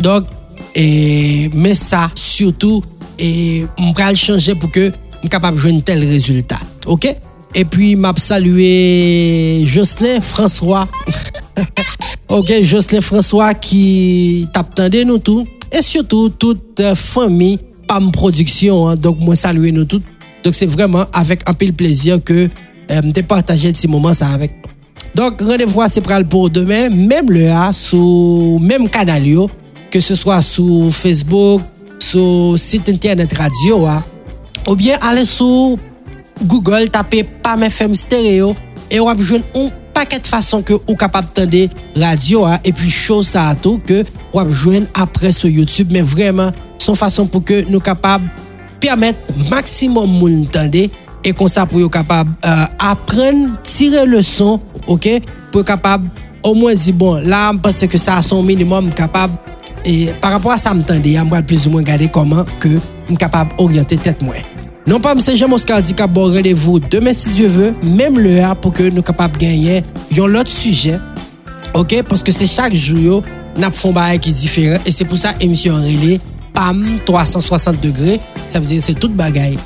Donc, et, mais ça, surtout, et on va le changer pour que nous capable de jouer un tel résultat. OK? Et puis, m'a salué Jocelyn François. OK, Jocelyn François qui t'attendait nous tous. Et surtout, toute famille PAM Production. Hein. Donc, moi, saluer nous tous. Donc, c'est vraiment avec un pile plaisir que je partageais ces moments ça avec nous. Donc, rendez-vous, c'est pour demain. Même le A, sur même canal, yo, que ce soit sur Facebook, sur site internet radio, hein, ou bien aller sur Google, tapez PAM FM Stereo et on va jouer un paquet de façons que vous êtes capable d'entendre radio et puis chose ça à tout que on va jouer après sur YouTube mais vraiment son façon pour que nous capable permettre maximum moun entendre et comme ça pour vous capable apprendre tirer leçon OK pour capable au moins dire bon là je pense que ça a son minimum capable et par rapport à ça m'entendez on va plus ou moins regarder comment que on capable orienter tête moi. Non pas monsieur James Oskar D'Im qui a bon rendez-vous demain si Dieu veut, même le A pour que nous capables gagner yon l'autre sujet. OK parce que c'est chaque jour n'a font bail qui différent et c'est pour ça émission relais PAM 360 degrés, ça veut dire c'est toute bagaille.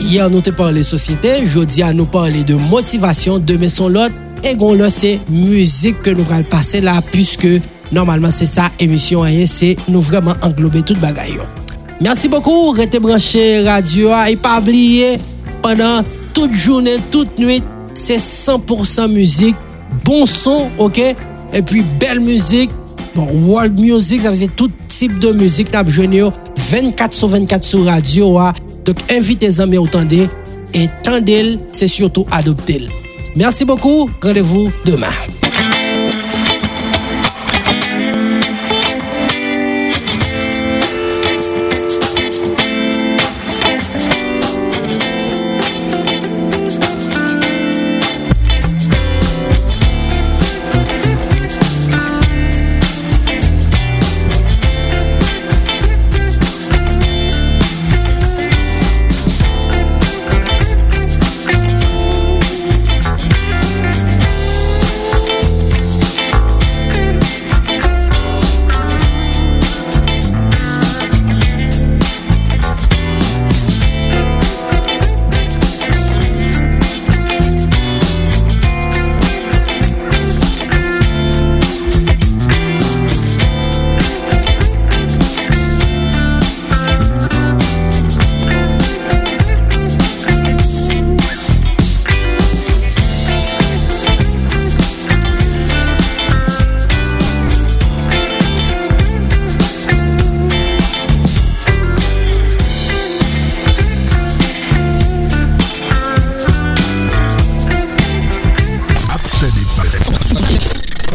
Hier nous te parlé société, jodi à nous parler de motivation, demain son l'autre et gon là c'est musique que nous va passer là puisque normalement c'est ça émission rien c'est nous vraiment englober toute bagaille. Merci beaucoup, restez branchés radio et pas oublier pendant toute journée, toute nuit, c'est 100% musique, bon son, OK? Et puis belle musique, bon, world music, ça faisait tout type de musique, n'a besoin 24/24 sur radio. Donc invitez amis à entendre et tendez, c'est surtout adopter. Merci beaucoup, rendez-vous demain.